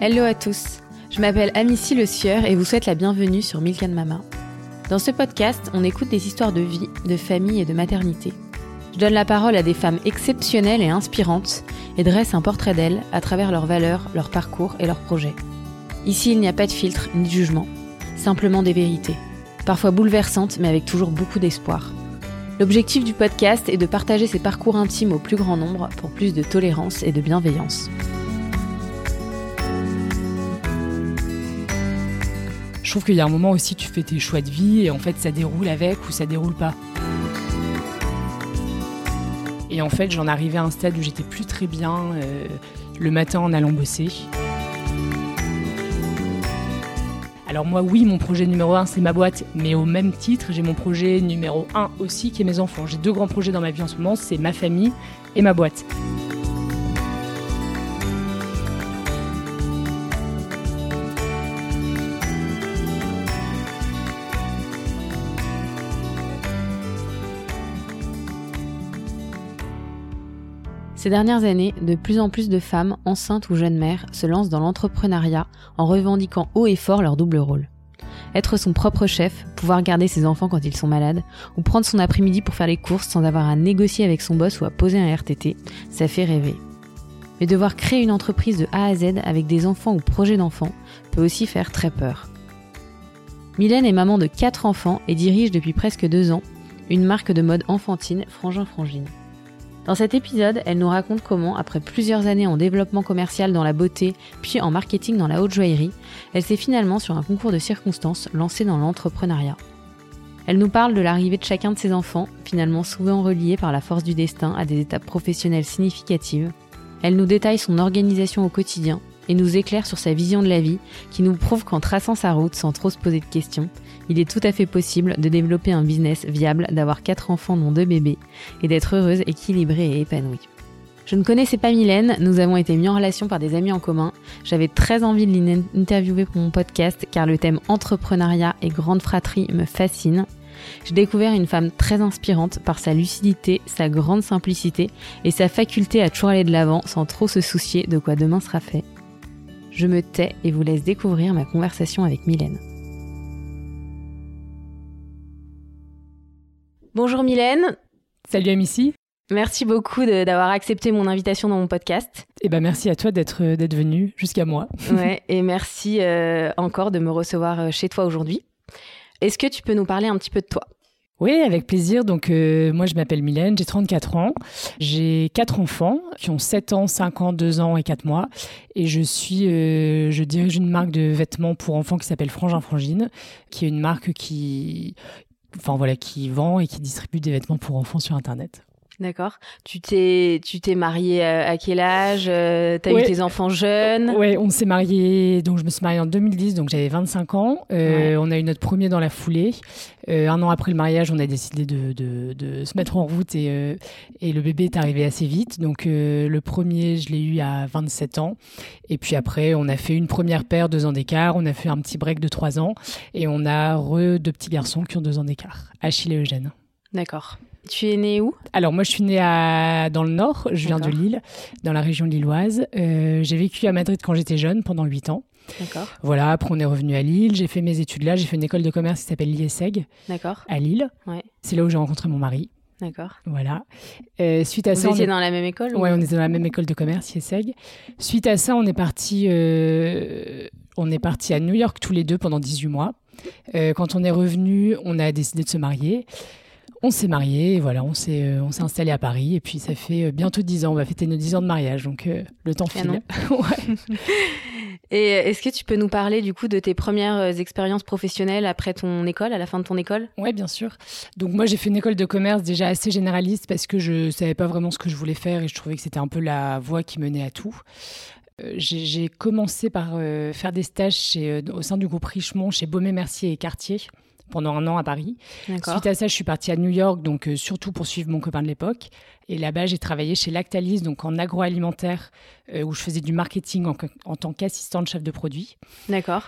Hello à tous, je m'appelle Amicie Le Sueur et vous souhaite la bienvenue sur Mille cœurs de maman. Dans ce podcast, on écoute des histoires de vie, de famille et de maternité. Je donne la parole à des femmes exceptionnelles et inspirantes et dresse un portrait d'elles à travers leurs valeurs, leur parcours et leurs projets. Ici, il n'y a pas de filtre ni de jugement, simplement des vérités, parfois bouleversantes mais avec toujours beaucoup d'espoir. L'objectif du podcast est de partager ces parcours intimes au plus grand nombre pour plus de tolérance et de bienveillance. Je trouve qu'il y a un moment aussi, tu fais tes choix de vie et en fait, ça déroule avec ou ça déroule pas. Et en fait, j'en arrivais à un stade où j'étais plus très bien le matin en allant bosser. Alors moi, oui, mon projet numéro 1, c'est ma boîte, mais au même titre, j'ai mon projet numéro 1 aussi, qui est mes enfants. J'ai deux grands projets dans ma vie en ce moment, c'est ma famille et ma boîte. Ces dernières années, de plus en plus de femmes, enceintes ou jeunes mères, se lancent dans l'entrepreneuriat en revendiquant haut et fort leur double rôle. Être son propre chef, pouvoir garder ses enfants quand ils sont malades, ou prendre son après-midi pour faire les courses sans avoir à négocier avec son boss ou à poser un RTT, ça fait rêver. Mais devoir créer une entreprise de A à Z avec des enfants ou projets d'enfants peut aussi faire très peur. Mylène est maman de 4 enfants et dirige depuis presque 2 ans une marque de mode enfantine Frangin-Frangine. Dans cet épisode, elle nous raconte comment, après plusieurs années en développement commercial dans la beauté, puis en marketing dans la haute joaillerie, elle s'est finalement, sur un concours de circonstances, lancée dans l'entrepreneuriat. Elle nous parle de l'arrivée de chacun de ses enfants, finalement souvent reliés par la force du destin à des étapes professionnelles significatives. Elle nous détaille son organisation au quotidien et nous éclaire sur sa vision de la vie, qui nous prouve qu'en traçant sa route sans trop se poser de questions, il est tout à fait possible de développer un business viable, d'avoir 4 enfants dont 2 bébés, et d'être heureuse, équilibrée et épanouie. Je ne connaissais pas Mylène, nous avons été mis en relation par des amis en commun. J'avais très envie de l'interviewer pour mon podcast, car le thème entrepreneuriat et grande fratrie me fascine. J'ai découvert une femme très inspirante par sa lucidité, sa grande simplicité et sa faculté à toujours aller de l'avant sans trop se soucier de quoi demain sera fait. Je me tais et vous laisse découvrir ma conversation avec Mylène. Bonjour Mylène. Salut Amicie. Merci beaucoup d'avoir accepté mon invitation dans mon podcast. Eh ben merci à toi d'être venue jusqu'à moi. Ouais, et merci encore de me recevoir chez toi aujourd'hui. Est-ce que tu peux nous parler un petit peu de toi ? Oui, avec plaisir. Donc, moi, je m'appelle Mylène, j'ai 34 ans. J'ai 4 enfants qui ont 7 ans, 5 ans, 2 ans et 4 mois. Et je dirige une marque de vêtements pour enfants qui s'appelle Frangin-Frangine, qui est une marque qui vend et qui distribue des vêtements pour enfants sur Internet. D'accord. Tu t'es mariée à quel âge ? T'as eu tes enfants jeunes ? Oui, on s'est mariés. Donc, je me suis mariée en 2010, donc j'avais 25 ans. On a eu notre premier dans la foulée. Un an après le mariage, on a décidé de se mettre en route et le bébé est arrivé assez vite. Donc, le premier, je l'ai eu à 27 ans. Et puis après, on a fait une première paire, 2 ans d'écart. On a fait un petit break de 3 ans. Et on a 2 petits garçons qui ont 2 ans d'écart, Achille et Eugène. D'accord. Tu es née où ? Alors moi je suis née dans le nord, je viens de Lille, dans la région lilloise. J'ai vécu à Madrid quand j'étais jeune pendant 8 ans. D'accord. Voilà, après on est revenu à Lille, j'ai fait mes études là, j'ai fait une école de commerce qui s'appelle l'IESEG. D'accord. À Lille. Ouais. C'est là où j'ai rencontré mon mari. D'accord. Voilà. Suite à ça, vous étiez dans la même école ? Oui, on était dans la même école de commerce, IESEG. Suite à ça, on est partis à New York tous les deux pendant 18 mois. Quand on est revenu, on a décidé de se marier. On s'est mariés, et voilà, on s'est installé à Paris et puis ça fait bientôt 10 ans, on va fêter nos 10 ans de mariage, donc le temps file. Et est-ce que tu peux nous parler du coup de tes premières expériences professionnelles après ton école, à la fin de ton école ? Oui, bien sûr. Donc moi j'ai fait une école de commerce déjà assez généraliste parce que je savais pas vraiment ce que je voulais faire et je trouvais que c'était un peu la voie qui menait à tout. J'ai commencé par faire des stages au sein du groupe Richemont, chez Baume Mercier et Cartier, pendant 1 an à Paris. D'accord. Suite à ça, je suis partie à New York, donc surtout pour suivre mon copain de l'époque. Et là-bas, j'ai travaillé chez Lactalis, donc en agroalimentaire, où je faisais du marketing en tant qu'assistante chef de produit. D'accord.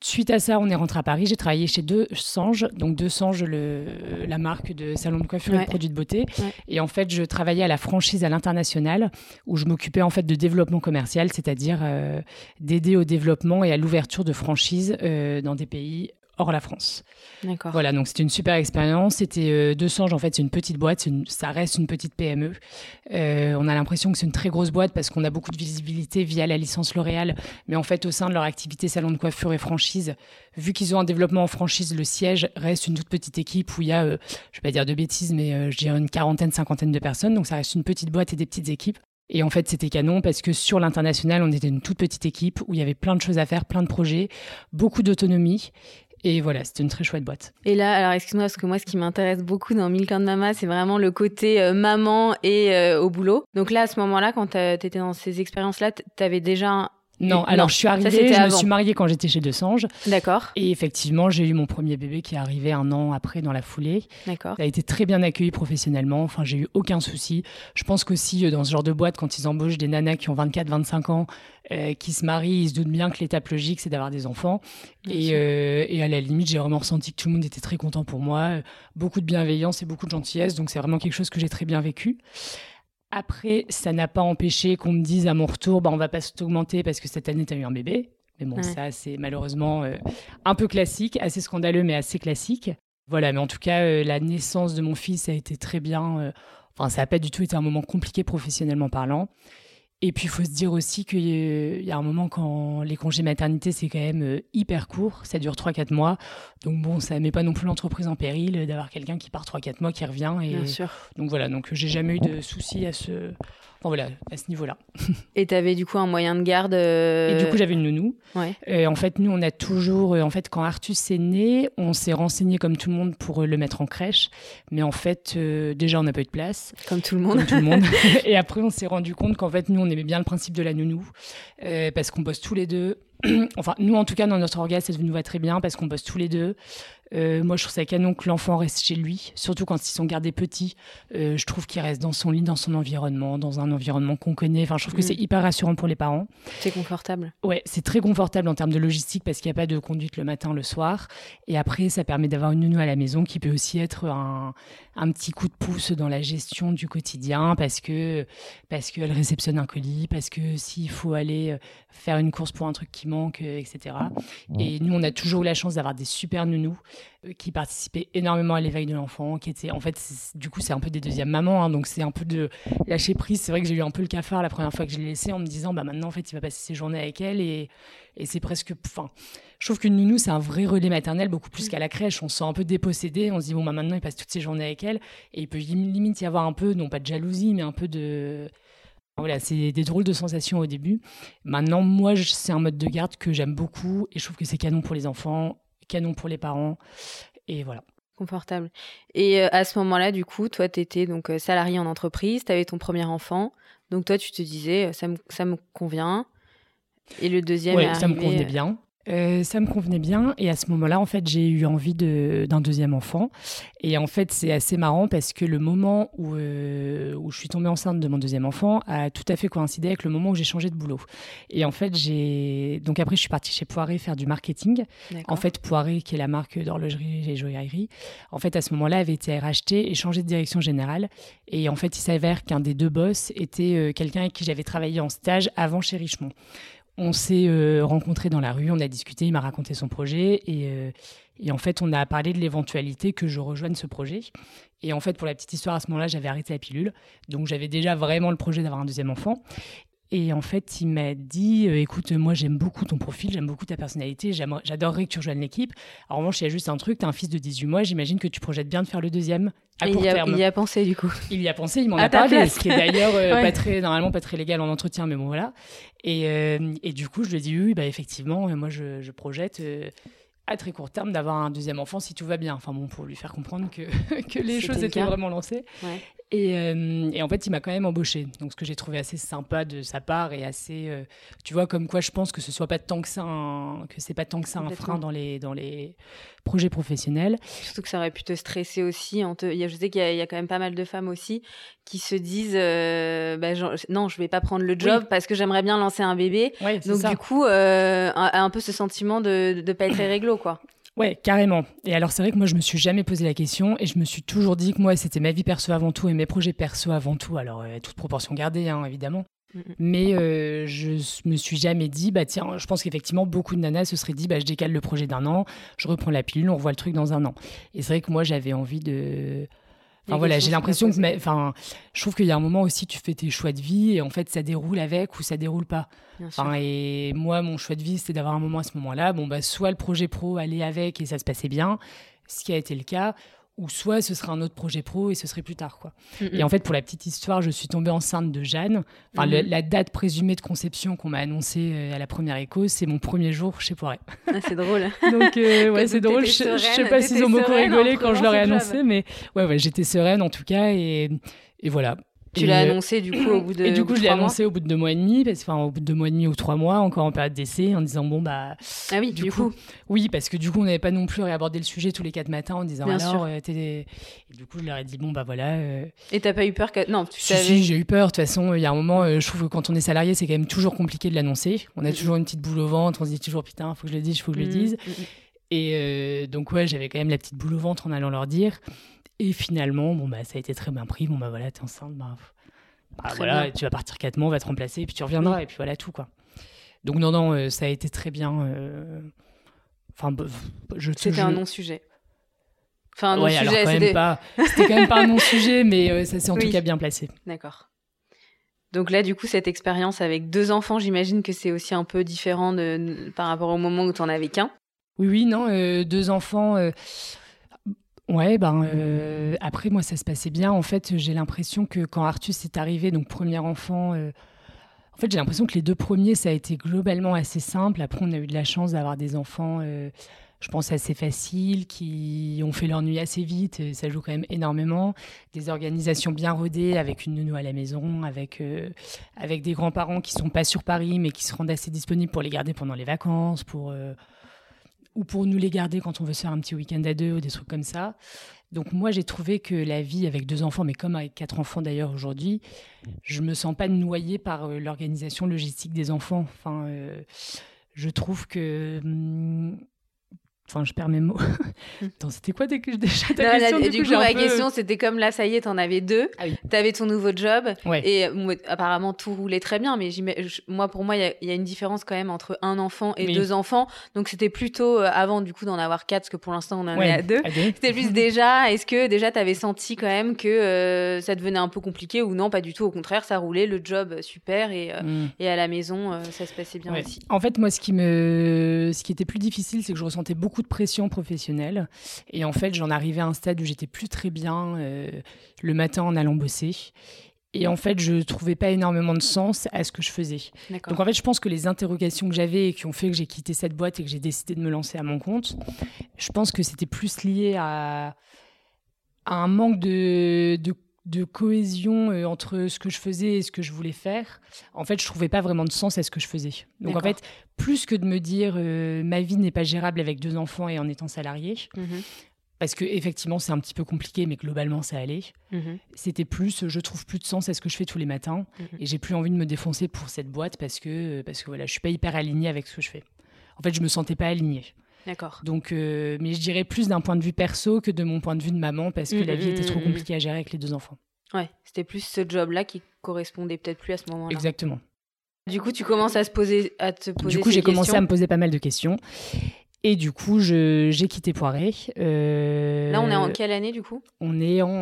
Suite à ça, on est rentré à Paris. J'ai travaillé chez Desange. Donc Desange, la marque de salon de coiffure et de produits de beauté. Ouais. Et en fait, je travaillais à la franchise à l'international où je m'occupais en fait de développement commercial, c'est-à-dire d'aider au développement et à l'ouverture de franchises dans des pays hors la France. D'accord. Voilà, donc c'était une super expérience. C'était Desange, en fait, c'est une petite boîte. Ça reste une petite PME. On a l'impression que c'est une très grosse boîte parce qu'on a beaucoup de visibilité via la licence L'Oréal. Mais en fait, au sein de leur activité salon de coiffure et franchise, vu qu'ils ont un développement en franchise, le siège reste une toute petite équipe où il y a, je ne vais pas dire de bêtises, mais je dirais une quarantaine, cinquantaine de personnes. Donc ça reste une petite boîte et des petites équipes. Et en fait, c'était canon parce que sur l'international, on était une toute petite équipe où il y avait plein de choses à faire, plein de projets, beaucoup d'autonomie. Et voilà, c'était une très chouette boîte. Et là, alors excuse-moi, parce que moi, ce qui m'intéresse beaucoup dans Mille cœurs de maman, c'est vraiment le côté maman et au boulot. Donc là, à ce moment-là, quand t'étais dans ces expériences-là, t'avais déjà... Non, alors je suis arrivée, je me suis mariée quand j'étais chez Desange. D'accord. Et effectivement, j'ai eu mon premier bébé qui est arrivé 1 an après dans la foulée. D'accord. Ça a été très bien accueilli professionnellement. Enfin, j'ai eu aucun souci. Je pense qu'aussi, dans ce genre de boîte, quand ils embauchent des nanas qui ont 24, 25 ans, qui se marient, ils se doutent bien que l'étape logique, c'est d'avoir des enfants. Et à la limite, j'ai vraiment ressenti que tout le monde était très content pour moi. Beaucoup de bienveillance et beaucoup de gentillesse. Donc, c'est vraiment quelque chose que j'ai très bien vécu. Après, ça n'a pas empêché qu'on me dise à mon retour, on va pas s'augmenter parce que cette année, tu as eu un bébé. Mais bon, ça, c'est malheureusement un peu classique, assez scandaleux, mais assez classique. Voilà, mais en tout cas, la naissance de mon fils a été très bien. Enfin, ça n'a pas du tout été un moment compliqué professionnellement parlant. Et puis, il faut se dire aussi qu'il y a un moment quand les congés maternité, c'est quand même hyper court. Ça dure 3-4 mois. Donc, bon, ça ne met pas non plus l'entreprise en péril d'avoir quelqu'un qui part 3-4 mois, qui revient. Et... Bien sûr. Donc, voilà. Donc, j'ai jamais eu de soucis à ce niveau-là. Et tu avais du coup un moyen de garde Et du coup, j'avais une nounou. Ouais. En fait, nous, on a toujours... en fait, quand Arthur s'est né, on s'est renseigné comme tout le monde pour le mettre en crèche. Mais en fait, déjà, on n'a pas eu de place. Comme tout le monde. Et après, on s'est rendu compte qu'en fait, nous, on aimait bien le principe de la nounou parce qu'on bosse tous les deux. Enfin, nous, en tout cas, dans notre orga, ça nous va très bien parce qu'on bosse tous les deux. Moi, je trouve ça canon que l'enfant reste chez lui, surtout quand ils sont gardés petits. Je trouve qu'il reste dans son lit, dans son environnement, dans un environnement qu'on connaît. Enfin, je trouve que c'est hyper rassurant pour les parents. C'est confortable. Ouais, c'est très confortable en termes de logistique parce qu'il n'y a pas de conduite le matin, le soir. Et après, ça permet d'avoir une nounou à la maison qui peut aussi être un petit coup de pouce dans la gestion du quotidien parce qu'elle réceptionne un colis, parce que s'il faut aller faire une course pour un truc qui manque, etc. Et nous, on a toujours eu la chance d'avoir des super nounous qui participaient énormément à l'éveil de l'enfant, qui étaient, en fait, du coup, c'est un peu des deuxièmes mamans, donc c'est un peu de lâcher prise. C'est vrai que j'ai eu un peu le cafard la première fois que je l'ai laissé en me disant, maintenant, en fait, il va passer ses journées avec elle et c'est presque... Enfin, je trouve qu'une nounou, c'est un vrai relais maternel, beaucoup plus qu'à la crèche. On se sent un peu dépossédé, on se dit, maintenant, il passe toutes ses journées avec elle et il peut limite y avoir un peu, non pas de jalousie, mais un peu de... Voilà, c'est des drôles de sensations au début. Maintenant, moi, c'est un mode de garde que j'aime beaucoup et je trouve que c'est canon pour les enfants, canon pour les parents et voilà. Confortable. Et à ce moment-là, du coup, toi, tu étais donc salariée en entreprise, tu avais ton premier enfant. Donc toi, tu te disais, ça me convient. Et le deuxième est arrivé... ça me convenait bien. Ça me convenait bien et à ce moment-là, en fait, j'ai eu envie d'un deuxième enfant. Et en fait, c'est assez marrant parce que le moment où je suis tombée enceinte de mon deuxième enfant a tout à fait coïncidé avec le moment où j'ai changé de boulot. Et en fait, donc après, je suis partie chez Poiray faire du marketing. D'accord. En fait, Poiray, qui est la marque d'horlogerie et joaillerie, en fait, à ce moment-là, avait été rachetée et changée de direction générale. Et en fait, il s'avère qu'un des deux boss était quelqu'un avec qui j'avais travaillé en stage avant chez Richemont. On s'est rencontrés dans la rue, on a discuté, il m'a raconté son projet et en fait, on a parlé de l'éventualité que je rejoigne ce projet. Et en fait, pour la petite histoire, à ce moment-là, j'avais arrêté la pilule. Donc, j'avais déjà vraiment le projet d'avoir un deuxième enfant. Et en fait, il m'a dit, écoute, moi, j'aime beaucoup ton profil, j'aime beaucoup ta personnalité, j'adorerais que tu rejoignes l'équipe. En revanche, il y a juste un truc, t'as un fils de 18 mois, j'imagine que tu projettes bien de faire le deuxième. À court terme. Il y a pensé, du coup. Il y a pensé, il m'en a parlé, ce qui est d'ailleurs normalement pas très légal en entretien, mais bon, voilà. Et du coup, je lui ai dit, effectivement, moi, je projette à très court terme d'avoir un deuxième enfant si tout va bien. Enfin bon, pour lui faire comprendre que les choses étaient vraiment lancées. Ouais. Et en fait, il m'a quand même embauchée. Donc, ce que j'ai trouvé assez sympa de sa part et assez, tu vois, comme quoi je pense que ce soit pas tant que ça, que c'est pas tant que ça un frein dans les projets professionnels. Surtout que ça aurait pu te stresser aussi. Je sais qu'il y a quand même pas mal de femmes aussi qui se disent, non, je vais pas prendre le job parce que j'aimerais bien lancer un bébé. Ouais, donc ça. Du coup, un peu ce sentiment de pas être réglo, quoi. Ouais, carrément. Et alors, c'est vrai que moi, je me suis jamais posé la question et je me suis toujours dit que moi, c'était ma vie perso avant tout et mes projets perso avant tout. Alors, toute proportion gardée, hein, évidemment. Mm-hmm. Mais je me suis jamais dit, je pense qu'effectivement, beaucoup de nanas se seraient dit, je décale le projet d'un an, je reprends la pilule, on revoit le truc dans un an. Et c'est vrai que moi, j'avais envie de... j'ai l'impression que... je trouve qu'il y a un moment aussi, tu fais tes choix de vie et en fait, ça déroule avec ou ça déroule pas. Et moi, mon choix de vie, c'était d'avoir un moment à ce moment-là. Soit le projet pro allait avec et ça se passait bien, ce qui a été le cas, ou soit ce serait un autre projet pro et ce serait plus tard, quoi. Mm-hmm. Et en fait, pour la petite histoire, je suis tombée enceinte de Jeanne. La date présumée de conception qu'on m'a annoncée à la première écho, c'est mon premier jour chez Poiray. Ah, c'est drôle. Donc, c'est drôle. Je sais pas s'ils ont beaucoup rigolé quand je leur ai annoncé, mais j'étais sereine en tout cas. Et voilà. Tu l'as annoncé du coup au bout de 3 mois. Et du coup, je l'ai annoncé au bout de 2 mois et demi, au bout de 2 mois et demi ou 3 mois, encore en période d'essai, en disant du coup. Oui, parce que du coup, on n'avait pas non plus réabordé le sujet tous les 4 matins en disant Et du coup, je leur ai dit Et t'as pas eu peur que... Non, tu savais. Si, j'ai eu peur. De toute façon, il y a un moment, je trouve que quand on est salarié, c'est quand même toujours compliqué de l'annoncer. On a toujours une petite boule au ventre, on se dit toujours putain, faut que je le dise, faut que je le dise. Et donc j'avais quand même la petite boule au ventre en allant leur dire. Et finalement, ça a été très bien pris. T'es enceinte, tu vas partir 4 mois, on va te remplacer, et puis tu reviendras, et puis voilà tout, quoi. Donc non, ça a été très bien. C'était un non-sujet. Enfin, un non-sujet, alors, c'était quand même pas un non-sujet, mais ça s'est en tout cas bien placé. D'accord. Donc là, du coup, cette expérience avec 2 enfants, j'imagine que c'est aussi un peu différent par rapport au moment où t'en avais qu'un. Oui, non, 2 enfants... après, moi, ça se passait bien. En fait, j'ai l'impression que quand Arthur est arrivé, donc premier enfant, j'ai l'impression que les 2 premiers, ça a été globalement assez simple. Après, on a eu de la chance d'avoir des enfants, je pense, assez faciles, qui ont fait leur nuit assez vite. Ça joue quand même énormément. Des organisations bien rodées, avec une nounou à la maison, avec des grands-parents qui ne sont pas sur Paris, mais qui se rendent assez disponibles pour les garder pendant les vacances, ou pour nous les garder quand on veut se faire un petit week-end à 2 ou des trucs comme ça. Donc moi, j'ai trouvé que la vie avec 2 enfants, mais comme avec 4 enfants d'ailleurs aujourd'hui, je me sens pas noyée par l'organisation logistique des enfants. Enfin, je trouve que... Enfin, je perds mes mots. Attends, c'était quoi déjà ta question? Question, c'était comme là, ça y est, t'en avais 2. Ah oui. T'avais ton nouveau job. Ouais. Et apparemment, tout roulait très bien. Mais pour moi, il y a une différence quand même entre 1 enfant et 2 enfants. Donc, c'était plutôt avant, du coup, d'en avoir 4, parce que pour l'instant, on en est à 2. C'était plus déjà. Est-ce que déjà, t'avais senti quand même que ça devenait un peu compliqué ou non? Pas du tout. Au contraire, ça roulait. Le job, super. Et à la maison, ça se passait bien aussi. En fait, moi, ce qui était plus difficile, c'est que je ressentais beaucoup de pression professionnelle et en fait j'en arrivais à un stade où j'étais plus très bien le matin en allant bosser et en fait je trouvais pas énormément de sens à ce que je faisais. D'accord. Donc en fait je pense que les interrogations que j'avais et qui ont fait que j'ai quitté cette boîte et que j'ai décidé de me lancer à mon compte, je pense que c'était plus lié à un manque de cohésion entre ce que je faisais et ce que je voulais faire. En fait, je trouvais pas vraiment de sens à ce que je faisais. Donc en fait, plus que de me dire ma vie n'est pas gérable avec 2 enfants et en étant salariée, parce que effectivement c'est un petit peu compliqué, mais globalement ça allait. C'était plus je trouve plus de sens à ce que je fais tous les matins et j'ai plus envie de me défoncer pour cette boîte parce que voilà, je suis pas hyper alignée avec ce que je fais. En fait, je me sentais pas alignée. D'accord. Donc, mais je dirais plus d'un point de vue perso que de mon point de vue de maman, parce que la vie était trop compliquée à gérer avec les 2 enfants. Ouais, c'était plus ce job-là qui correspondait peut-être plus à ce moment-là. Exactement. Du coup, tu commences à te poser ces questions. Du coup, j'ai commencé à me poser pas mal de questions. Et du coup, j'ai quitté Poiray. Là, on est en quelle année, du coup ? On est en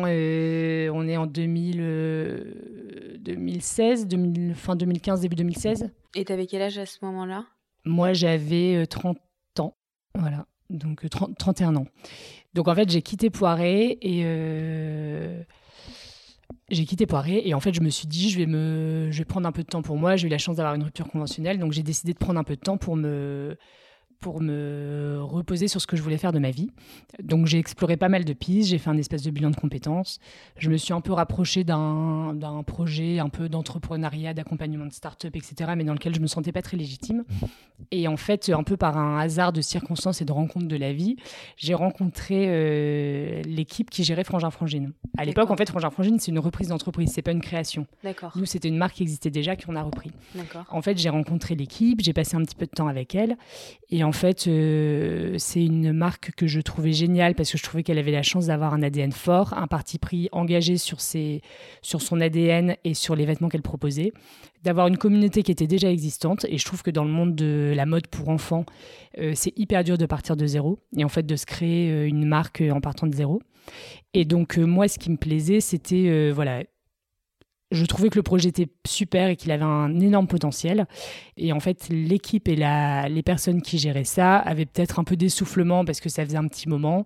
2016, fin 2015, début 2016. Et t'avais quel âge à ce moment-là ? Moi, j'avais 30. Voilà, donc 31 ans. Donc en fait, j'ai quitté Poiray et en fait, je me suis dit, je vais prendre un peu de temps pour moi. J'ai eu la chance d'avoir une rupture conventionnelle, donc j'ai décidé de prendre un peu de temps pour me pour me reposer sur ce que je voulais faire de ma vie. Donc j'ai exploré pas mal de pistes, j'ai fait un espèce de bilan de compétences. Je me suis un peu rapprochée d'un projet un peu d'entrepreneuriat, d'accompagnement de start-up, etc., mais dans lequel je me sentais pas très légitime. Et en fait, un peu par un hasard de circonstances et de rencontres de la vie, j'ai rencontré l'équipe qui gérait Frangin-Frangine. À l'époque, en fait, Frangin-Frangine, c'est une reprise d'entreprise, c'est pas une création. D'accord. Nous, c'était une marque qui existait déjà, qu'on a repris. D'accord. En fait, j'ai rencontré l'équipe, j'ai passé un petit peu de temps avec elle. Et en fait, c'est une marque que je trouvais géniale parce que je trouvais qu'elle avait la chance d'avoir un ADN fort, un parti pris engagé sur son ADN et sur les vêtements qu'elle proposait, d'avoir une communauté qui était déjà existante. Et je trouve que dans le monde de la mode pour enfants, c'est hyper dur de partir de zéro et en fait de se créer une marque en partant de zéro. Et donc, moi, ce qui me plaisait, c'était... je trouvais que le projet était super et qu'il avait un énorme potentiel. Et en fait, l'équipe et les personnes qui géraient ça avaient peut-être un peu d'essoufflement parce que ça faisait un petit moment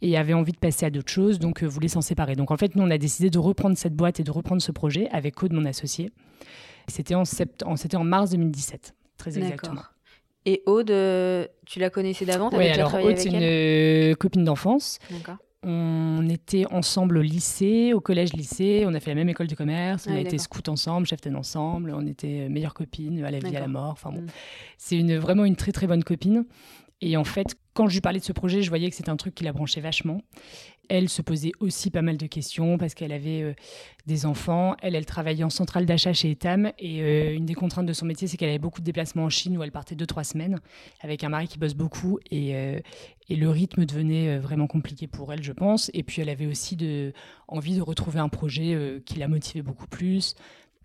et avaient envie de passer à d'autres choses, donc voulaient s'en séparer. Donc en fait, nous, on a décidé de reprendre cette boîte et de reprendre ce projet avec Aude, mon associé. C'était en mars 2017, très exactement. D'accord. Et Aude, tu la connaissais d'avant? Oui, alors Aude, c'est une copine d'enfance. D'accord. On était ensemble au lycée, au collège-lycée, on a fait la même école de commerce, on a été scout ensemble, cheftaine ensemble, on était meilleures copines, à la vie, à la mort. Enfin bon, c'est vraiment une très très bonne copine. Et en fait, quand je lui parlais de ce projet, je voyais que c'était un truc qui la branchait vachement. Elle se posait aussi pas mal de questions parce qu'elle avait des enfants. Elle travaillait en centrale d'achat chez ETAM. Et une des contraintes de son métier, c'est qu'elle avait beaucoup de déplacements en Chine où elle partait 2-3 semaines avec un mari qui bosse beaucoup. Et le rythme devenait vraiment compliqué pour elle, je pense. Et puis, elle avait aussi envie de retrouver un projet qui la motivait beaucoup plus,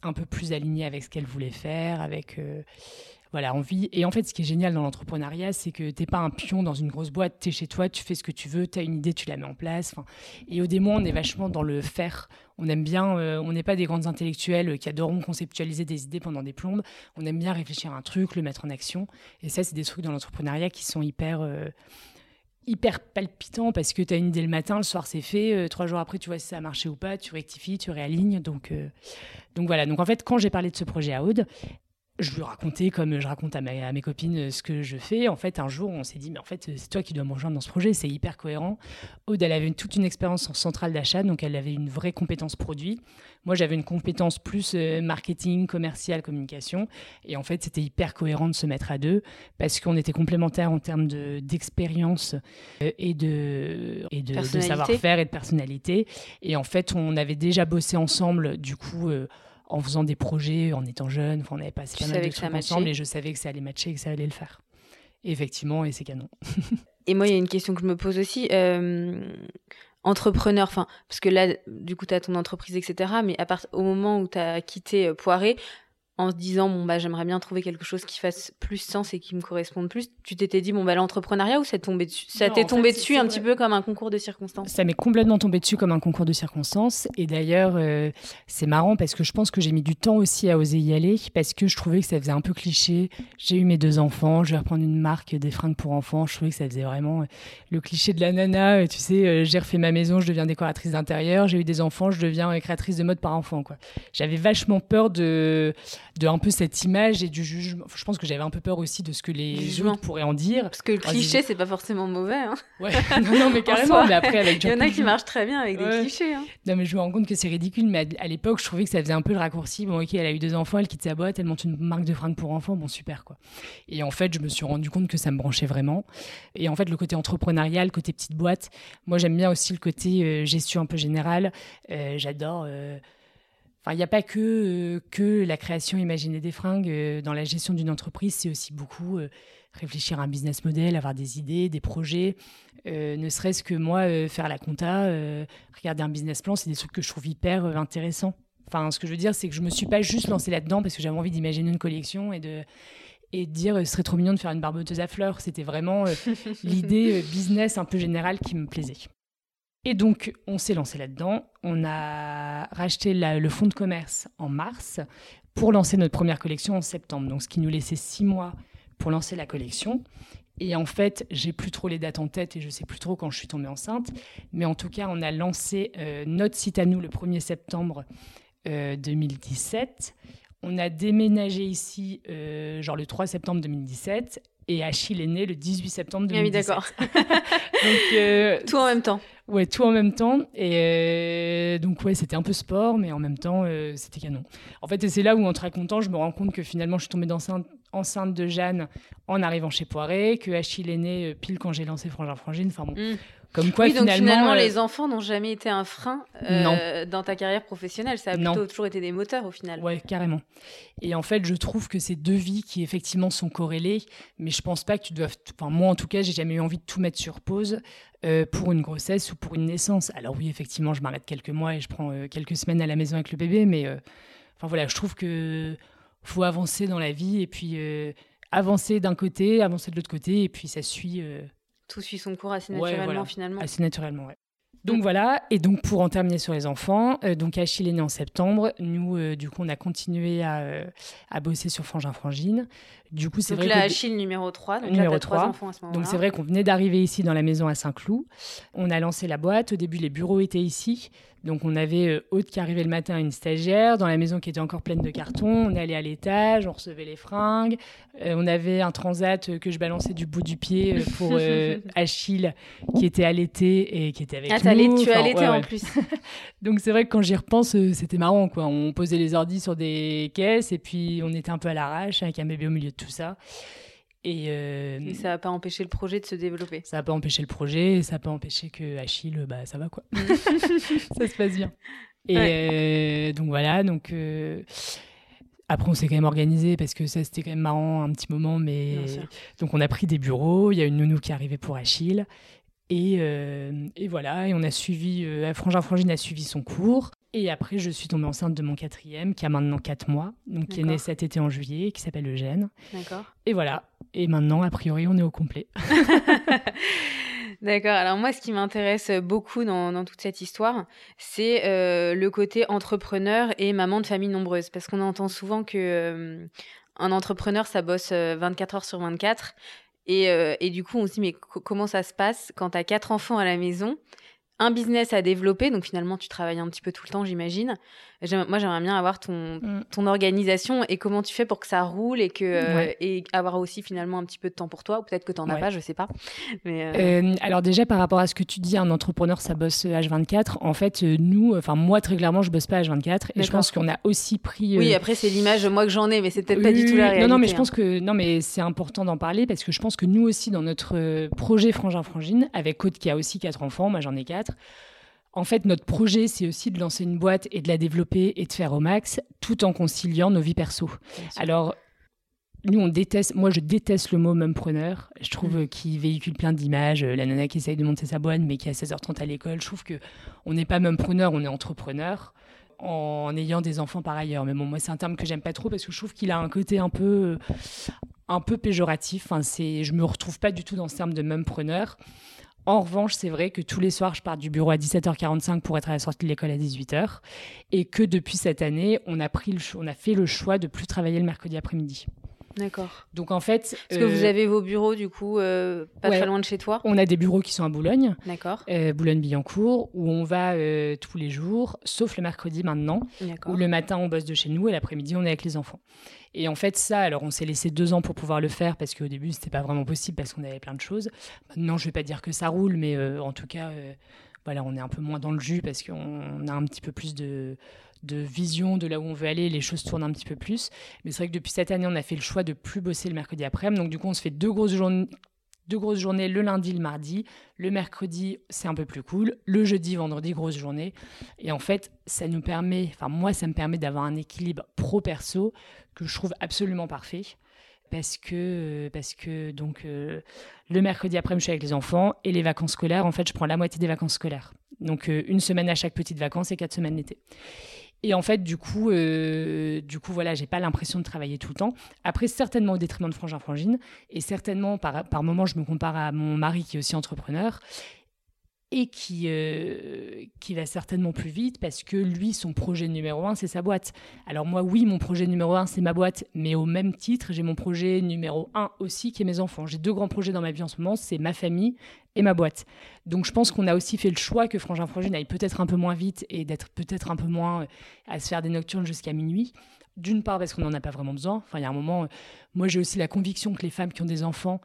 un peu plus aligné avec ce qu'elle voulait faire, avec... envie. Et en fait, ce qui est génial dans l'entrepreneuriat, c'est que t'es pas un pion dans une grosse boîte, t'es chez toi, tu fais ce que tu veux, t'as une idée, tu la mets en place. Et au démo, on est vachement dans le faire. On aime bien, on n'est pas des grandes intellectuelles qui adorons conceptualiser des idées pendant des plombes. On aime bien réfléchir à un truc, le mettre en action. Et ça, c'est des trucs dans l'entrepreneuriat qui sont hyper palpitants parce que t'as une idée le matin, le soir, c'est fait. 3 jours après, tu vois si ça a marché ou pas, tu rectifies, tu réalignes. Donc voilà. Donc en fait, quand j'ai parlé de ce projet à Aude, je lui racontais comme je raconte à mes copines ce que je fais. En fait, un jour, on s'est dit, mais en fait, c'est toi qui dois me rejoindre dans ce projet. C'est hyper cohérent. Aude, elle avait toute une expérience en centrale d'achat, donc elle avait une vraie compétence produit. Moi, j'avais une compétence plus marketing, commercial, communication. Et en fait, c'était hyper cohérent de se mettre à deux parce qu'on était complémentaires en termes d'expérience et de savoir-faire et de personnalité. Et en fait, on avait déjà bossé ensemble, du coup... en faisant des projets, en étant jeune, on avait passé pas mal de trucs ensemble et je savais que ça allait matcher et que ça allait le faire. Et effectivement, et c'est canon. Et moi, il y a une question que je me pose aussi. Entrepreneur, parce que là, du coup, tu as ton entreprise, etc. Mais au moment où tu as quitté Poiray, en se disant, j'aimerais bien trouver quelque chose qui fasse plus sens et qui me corresponde plus, tu t'étais dit, l'entrepreneuriat, ou ça t'est tombé dessus un petit peu comme un concours de circonstances? Ça m'est complètement tombé dessus comme un concours de circonstances. Et d'ailleurs, c'est marrant parce que je pense que j'ai mis du temps aussi à oser y aller parce que je trouvais que ça faisait un peu cliché. J'ai eu mes 2 enfants, je vais reprendre une marque des fringues pour enfants. Je trouvais que ça faisait vraiment le cliché de la nana. Tu sais, j'ai refait ma maison, je deviens décoratrice d'intérieur. J'ai eu des enfants, je deviens créatrice de mode par enfant, quoi. J'avais vachement peur de un peu cette image et du jugement. Je pense que j'avais un peu peur aussi de ce que les autres pourraient en dire. Parce que le cliché, c'est pas forcément mauvais. Hein. Ouais, non, mais carrément. Mais après, avec il y en a qui marchent très bien avec des clichés. Hein. Non, mais je me rends compte que c'est ridicule. Mais à l'époque, je trouvais que ça faisait un peu le raccourci. Bon, ok, elle a eu 2 enfants, elle quitte sa boîte, elle monte une marque de fringues pour enfants. Bon, super, quoi. Et en fait, je me suis rendu compte que ça me branchait vraiment. Et en fait, le côté entrepreneurial, le côté petite boîte. Moi, j'aime bien aussi le côté gestion un peu générale. J'adore... il n'y a pas que la création, imaginer des fringues. Dans la gestion d'une entreprise, c'est aussi beaucoup réfléchir à un business model, avoir des idées, des projets. Ne serait-ce que moi, faire la compta, regarder un business plan, c'est des trucs que je trouve hyper intéressants. Enfin, ce que je veux dire, c'est que je ne me suis pas juste lancée là-dedans parce que j'avais envie d'imaginer une collection et de dire ce serait trop mignon de faire une barboteuse à fleurs. C'était vraiment l'idée business un peu générale qui me plaisait. Et donc, on s'est lancé là-dedans. On a racheté le fonds de commerce en mars pour lancer notre première collection en septembre. Donc, ce qui nous laissait 6 mois pour lancer la collection. Et en fait, j'ai plus trop les dates en tête et je sais plus trop quand je suis tombée enceinte. Mais en tout cas, on a lancé notre site à nous le 1er septembre 2017. On a déménagé ici le 3 septembre 2017. Et Achille est né le 18 septembre 2017. Ah oui, d'accord. Tout en même temps. Ouais, tout en même temps. Et donc, ouais, c'était un peu sport, mais en même temps, c'était canon. En fait, et c'est là où, en te racontant, je me rends compte que finalement, je suis tombée enceinte de Jeanne en arrivant chez Poiray, que Achille est né pile quand j'ai lancé Frangin-Frangine. Enfin bon, comme quoi, oui, donc finalement les enfants n'ont jamais été un frein dans ta carrière professionnelle. Ça a plutôt toujours été des moteurs, au final. Ouais, carrément. Et en fait, je trouve que c'est deux vies qui, effectivement, sont corrélées. Mais je pense pas que tu dois... Enfin, moi, en tout cas, j'ai jamais eu envie de tout mettre sur pause pour une grossesse ou pour une naissance. Alors oui, effectivement, je m'arrête quelques mois et je prends quelques semaines à la maison avec le bébé. Mais enfin voilà, je trouve que... faut avancer dans la vie et puis avancer d'un côté, avancer de l'autre côté et puis ça suit... Tout suit son cours assez naturellement, ouais, voilà. Finalement. Assez naturellement, ouais. Donc voilà, et donc pour en terminer sur les enfants, donc Achille est né en septembre. Nous, du coup, on a continué à bosser sur Frangin-Frangine. Du coup, c'est donc vrai là, Achille numéro 3, donc numéro là, t'as 3 enfants à ce moment-là. Donc c'est vrai qu'on venait d'arriver ici dans la maison à Saint-Cloud. On a lancé la boîte. Au début, les bureaux étaient ici. Donc on avait Aude qui arrivait le matin, une stagiaire, dans la maison qui était encore pleine de cartons. On allait à l'étage, on recevait les fringues. On avait un transat que je balançais du bout du pied pour Achille qui était allaité et qui était avec nous. Tu as allaité en plus. Donc c'est vrai que quand j'y repense, c'était marrant, quoi. On posait les ordis sur des caisses et puis on était un peu à l'arrache avec un bébé au milieu de tout ça. Et ça n'a pas empêché le projet de se développer. Ça n'a pas empêché le projet, ça n'a pas empêché que Achille, bah, ça va, quoi. Ça se passe bien. Et donc voilà, donc... Après, on s'est quand même organisé parce que ça, c'était quand même marrant un petit moment. Mais... Donc on a pris des bureaux, il y a une nounou qui est arrivée pour Achille. Et voilà, et on a suivi, Frangin-Frangine a suivi son cours. Et après, je suis tombée enceinte de mon quatrième, qui a maintenant 4 mois, donc qui est né cet été en juillet, qui s'appelle Eugène. D'accord. Et voilà. Et maintenant, a priori, on est au complet. D'accord. Alors moi, ce qui m'intéresse beaucoup dans toute cette histoire, c'est le côté entrepreneur et maman de famille nombreuse. Parce qu'on entend souvent que un entrepreneur, ça bosse 24 heures sur 24. Et du coup, on se dit, mais comment ça se passe quand t'as 4 enfants à la maison ? Un business à développer, donc finalement tu travailles un petit peu tout le temps, j'imagine. Moi j'aimerais bien avoir ton organisation et comment tu fais pour que ça roule et que et avoir aussi finalement un petit peu de temps pour toi, ou peut-être que t'en as pas, je sais pas. Mais alors déjà par rapport à ce que tu dis, un entrepreneur ça bosse H24. En fait nous, enfin moi très clairement je bosse pas H24 et je pense qu'on a aussi pris. Oui, après c'est l'image moi que j'en ai, mais c'est peut-être pas du tout la réalité. Non mais je pense que c'est important d'en parler parce que je pense que nous aussi dans notre projet Frangin-Frangine avec Aude qui a aussi 4 enfants, moi j'en ai 4. En fait, notre projet, c'est aussi de lancer une boîte et de la développer et de faire au max, tout en conciliant nos vies perso. Alors, nous, je déteste le mot mumpreneur. Je trouve qu'il véhicule plein d'images. La nana qui essaye de monter sa boîte, mais qui est à 16h30 à l'école. Je trouve qu'on n'est pas mumpreneur, on est entrepreneur en ayant des enfants par ailleurs. Mais bon, moi, c'est un terme que j'aime pas trop parce que je trouve qu'il a un côté un peu péjoratif. Enfin, je me retrouve pas du tout dans ce terme de mumpreneur. En revanche, c'est vrai que tous les soirs, je pars du bureau à 17h45 pour être à la sortie de l'école à 18h. Et que depuis cette année, on a fait le choix de ne plus travailler le mercredi après-midi. D'accord. Donc en fait... Parce que vous avez vos bureaux, du coup, très loin de chez toi. On a des bureaux qui sont à Boulogne. D'accord. Boulogne-Billancourt, où on va tous les jours, sauf le mercredi maintenant. D'accord. Où le matin, on bosse de chez nous et l'après-midi, on est avec les enfants. Et en fait, ça, alors on s'est laissé 2 ans pour pouvoir le faire parce qu'au début, c'était pas vraiment possible parce qu'on avait plein de choses. Maintenant, je vais pas dire que ça roule, mais en tout cas, voilà, on est un peu moins dans le jus parce qu'on a un petit peu plus de vision de là où on veut aller, les choses tournent un petit peu plus. Mais c'est vrai que depuis cette année, on a fait le choix de plus bosser le mercredi après-midi. Donc du coup, on se fait 2 grosses journées le lundi, le mardi. Le mercredi, c'est un peu plus cool. Le jeudi, vendredi, grosse journée. Et en fait, ça nous permet, enfin moi, ça me permet d'avoir un équilibre pro-perso que je trouve absolument parfait. Parce que donc, le mercredi après-midi, je suis avec les enfants et les vacances scolaires. En fait, je prends la moitié des vacances scolaires. Donc, 1 semaine à chaque petite vacances et 4 semaines l'été. Et en fait, du coup, voilà, j'ai pas l'impression de travailler tout le temps. Après, certainement au détriment de Frangin-Frangine, et certainement par moment, je me compare à mon mari qui est aussi entrepreneur. et qui va certainement plus vite parce que lui, son projet numéro 1, c'est sa boîte. Alors moi, oui, mon projet numéro 1, c'est ma boîte, mais au même titre, j'ai mon projet numéro 1 aussi, qui est mes enfants. J'ai deux grands projets dans ma vie en ce moment, c'est ma famille et ma boîte. Donc je pense qu'on a aussi fait le choix que Frangin-Frangine aille peut-être un peu moins vite et d'être peut-être un peu moins à se faire des nocturnes jusqu'à minuit. D'une part, parce qu'on n'en a pas vraiment besoin. Enfin, il y a un moment, moi, j'ai aussi la conviction que les femmes qui ont des enfants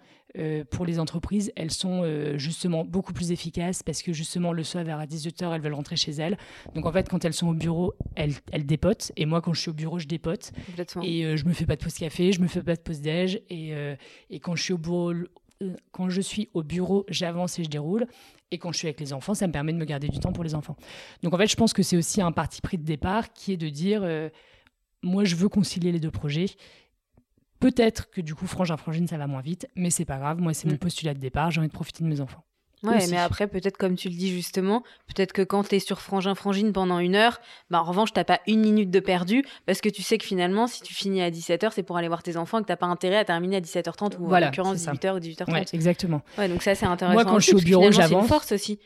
pour les entreprises, elles sont justement beaucoup plus efficaces parce que justement, le soir, vers 18h, elles veulent rentrer chez elles. Donc, en fait, quand elles sont au bureau, elles dépotent. Et moi, quand je suis au bureau, je dépote. Et je me fais pas de pause café, je me fais pas de pause déj. Et quand je suis au bureau... Quand je suis au bureau, j'avance et je déroule. Et quand je suis avec les enfants, ça me permet de me garder du temps pour les enfants. Donc en fait, je pense que c'est aussi un parti pris de départ qui est de dire moi, je veux concilier les deux projets. Peut-être que du coup, Frangin-Frangine, ça va moins vite, mais c'est pas grave. Moi, c'est mon postulat de départ. J'ai envie de profiter de mes enfants. Ouais, aussi. Mais après, peut-être, comme tu le dis justement, peut-être que quand t'es sur Frangin-Frangine pendant une heure, bah, en revanche, t'as pas une minute de perdu, parce que tu sais que finalement, si tu finis à 17h, c'est pour aller voir tes enfants et que t'as pas intérêt à terminer à 17h30 ou en l'occurrence 18h ou 18h30. Ouais, exactement. Ouais, donc ça, c'est intéressant. Moi, quand je suis au bureau, j'avance. C'est une force aussi.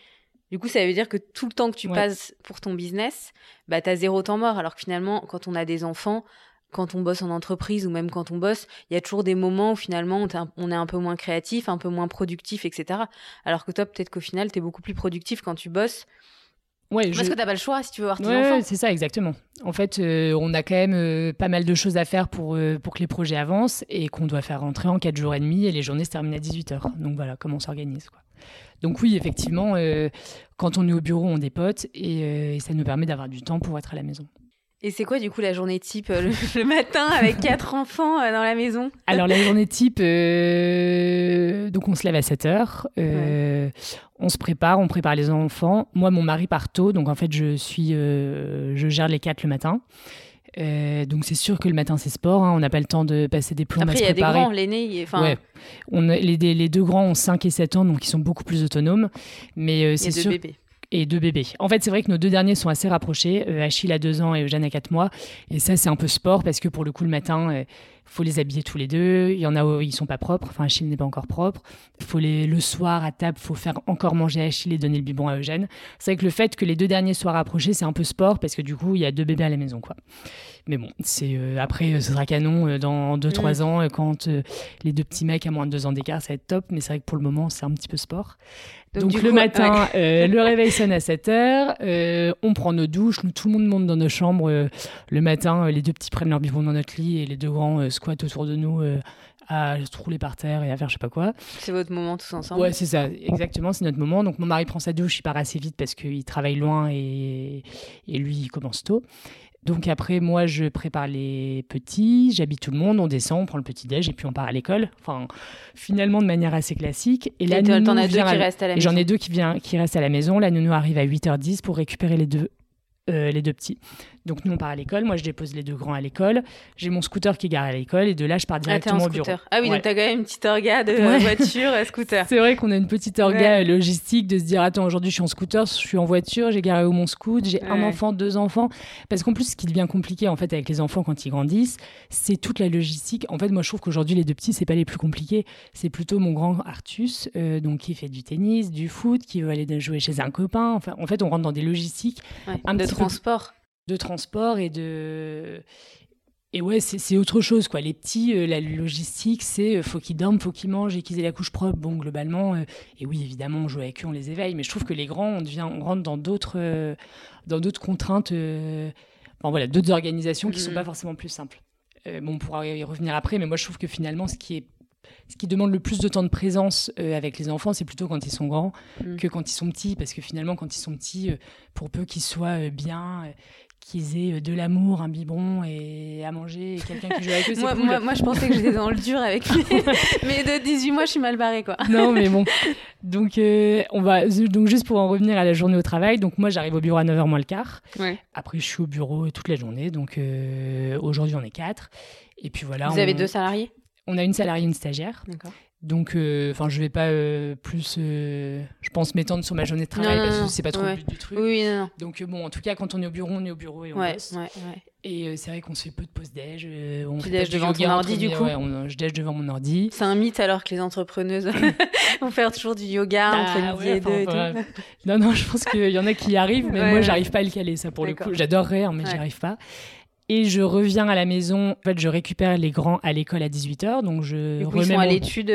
Du coup, ça veut dire que tout le temps que tu passes pour ton business, bah, t'as zéro temps mort. Alors que finalement, quand on a des enfants, quand on bosse en entreprise ou même quand on bosse, il y a toujours des moments où finalement on est un peu moins créatif, un peu moins productif, etc. Alors que toi, peut-être qu'au final, t'es beaucoup plus productif quand tu bosses. Ouais, parce que t'as pas le choix si tu veux voir tes enfants. C'est ça, exactement. En fait, on a quand même pas mal de choses à faire pour que les projets avancent et qu'on doit faire rentrer en 4 jours et demi et les journées se terminent à 18h. Donc voilà, comment on s'organise, quoi. Donc oui, effectivement, quand on est au bureau, on dépote et ça nous permet d'avoir du temps pour être à la maison. Et c'est quoi, du coup, la journée type le matin avec 4 enfants dans la maison ? Alors, la journée type, donc on se lève à 7h, on se prépare, on prépare les enfants. Moi, mon mari part tôt, donc en fait, je gère les 4 le matin. Donc, c'est sûr que le matin, c'est sport. Hein, on n'a pas le temps de passer des plombs à se préparer. Après, il y a des grands, l'aîné... Ouais. Les deux grands ont 5 et 7 ans, donc ils sont beaucoup plus autonomes. Mais c'est sûr... bébés. Et 2 bébés. En fait, c'est vrai que nos 2 derniers sont assez rapprochés. Achille a 2 ans et Eugène a 4 mois. Et ça, c'est un peu sport parce que pour le coup, le matin, faut les habiller tous les deux. Il y en a où ils sont pas propres. Enfin, Achille n'est pas encore propre. Le soir, à table, faut faire encore manger à Achille et donner le biberon à Eugène. C'est vrai que le fait que les 2 derniers soient rapprochés, c'est un peu sport parce que du coup, il y a 2 bébés à la maison, quoi. Mais bon, c'est après, ce sera canon dans 2-3 ans. Quand les 2 petits mecs à moins de 2 ans d'écart, ça va être top. Mais c'est vrai que pour le moment, c'est un petit peu sport. Donc le matin, le réveil sonne à 7h, on prend nos douches, nous, tout le monde monte dans nos chambres. Le matin, les 2 petits prennent leur biberon dans notre lit et les 2 grands squattent autour de nous à se rouler par terre et à faire je sais pas quoi. C'est votre moment tous ensemble. Ouais, c'est ça, exactement, c'est notre moment. Donc mon mari prend sa douche, il part assez vite parce qu'il travaille loin et lui, il commence tôt. Donc après, moi, je prépare les petits, j'habille tout le monde, on descend, on prend le petit-déj et puis on part à l'école. Enfin, finalement, de manière assez classique. Et là, t'en as 2 qui restent à la maison. J'en ai 2 qui restent à la maison. La nounou arrive à 8h10 pour récupérer les deux petits. Donc nous, on part à l'école. Moi, je dépose les 2 grands à l'école. J'ai mon scooter qui est garé à l'école et de là, je pars directement au bureau. Ah oui, ouais. Donc t'as quand même une petite orga de voiture à scooter. C'est vrai qu'on a une petite orga logistique de se dire attends, aujourd'hui, je suis en scooter, je suis en voiture, j'ai garé où mon scoot, j'ai un enfant, 2 enfants. Parce qu'en plus, ce qui devient compliqué en fait avec les enfants quand ils grandissent, c'est toute la logistique. En fait, moi, je trouve qu'aujourd'hui, les 2 petits, c'est pas les plus compliqués. C'est plutôt mon grand Arthur, donc qui fait du tennis, du foot, qui veut aller jouer chez un copain. Enfin, en fait, on rentre dans des logistiques de transport. De transport et de... Et ouais, c'est autre chose, quoi. Les petits, la logistique, c'est faut qu'ils dorment, faut qu'ils mangent et qu'ils aient la couche propre. Bon, globalement, et oui, évidemment, on joue avec eux, on les éveille. Mais je trouve que les grands, on rentre dans d'autres contraintes, enfin, voilà, d'autres organisations qui sont pas forcément plus simples. Bon, on pourra y revenir après, mais moi, je trouve que finalement, ce qui demande le plus de temps de présence avec les enfants, c'est plutôt quand ils sont grands que quand ils sont petits. Parce que finalement, quand ils sont petits, pour peu qu'ils soient bien... qu'ils aient de l'amour, un biberon et à manger et quelqu'un qui joue avec eux, c'est cool. Moi, je pensais que j'étais dans le dur avec lui. Mais de 18 mois, je suis mal barrée, quoi. Non, mais bon. Donc, donc, juste pour en revenir à la journée au travail, donc moi, j'arrive au bureau à 9h moins le quart. Ouais. Après, je suis au bureau toute la journée. Donc, aujourd'hui, on est 4. Et puis voilà. Vous avez 2 salariés ? On a une salariée, une stagiaire. D'accord. Donc, je vais pas plus, je pense, m'étendre sur ma journée de travail parce que c'est pas trop le but du truc. Oui, non. Donc, en tout cas, quand on est au bureau et on bosse. Ouais. Et c'est vrai qu'on se fait peu de pause-déj. On tu déj devant ton ordi, du coup ? Ouais, je déj devant mon ordi. C'est un mythe alors que les entrepreneuses vont faire toujours du yoga entre midi et deux et tout. Non, je pense qu'il y en a qui y arrivent, mais moi, j'arrive pas à le caler, ça, pour le coup. J'adorerais, mais j'y arrive pas. Et je reviens à la maison. En fait, je récupère les grands à l'école à 18h. Donc je remets ils sont à l'étude.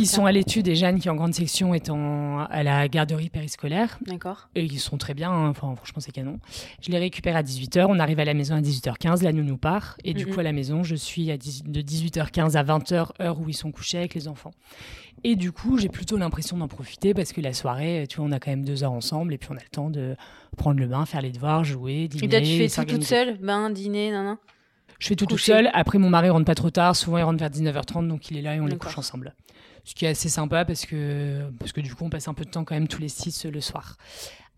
Ils sont à l'étude et Jeanne, qui est en grande section, est à la garderie périscolaire. D'accord. Et ils sont très bien. Franchement, c'est canon. Je les récupère à 18h. On arrive à la maison à 18h15. La nounou part. Et du coup, à la maison, je suis de 18h15 à 20h, heure où ils sont couchés avec les enfants. Et du coup, j'ai plutôt l'impression d'en profiter parce que la soirée, tu vois, on a quand même 2 heures ensemble et puis on a le temps de prendre le bain, faire les devoirs, jouer, dîner. Et toi, tu fais tout toute seule ? Bain, dîner, nan. Je fais tout toute seule. Après, mon mari rentre pas trop tard. Souvent, il rentre vers 19h30, donc il est là et on les couche ensemble. Ce qui est assez sympa parce que du coup, on passe un peu de temps quand même tous les 6 le soir.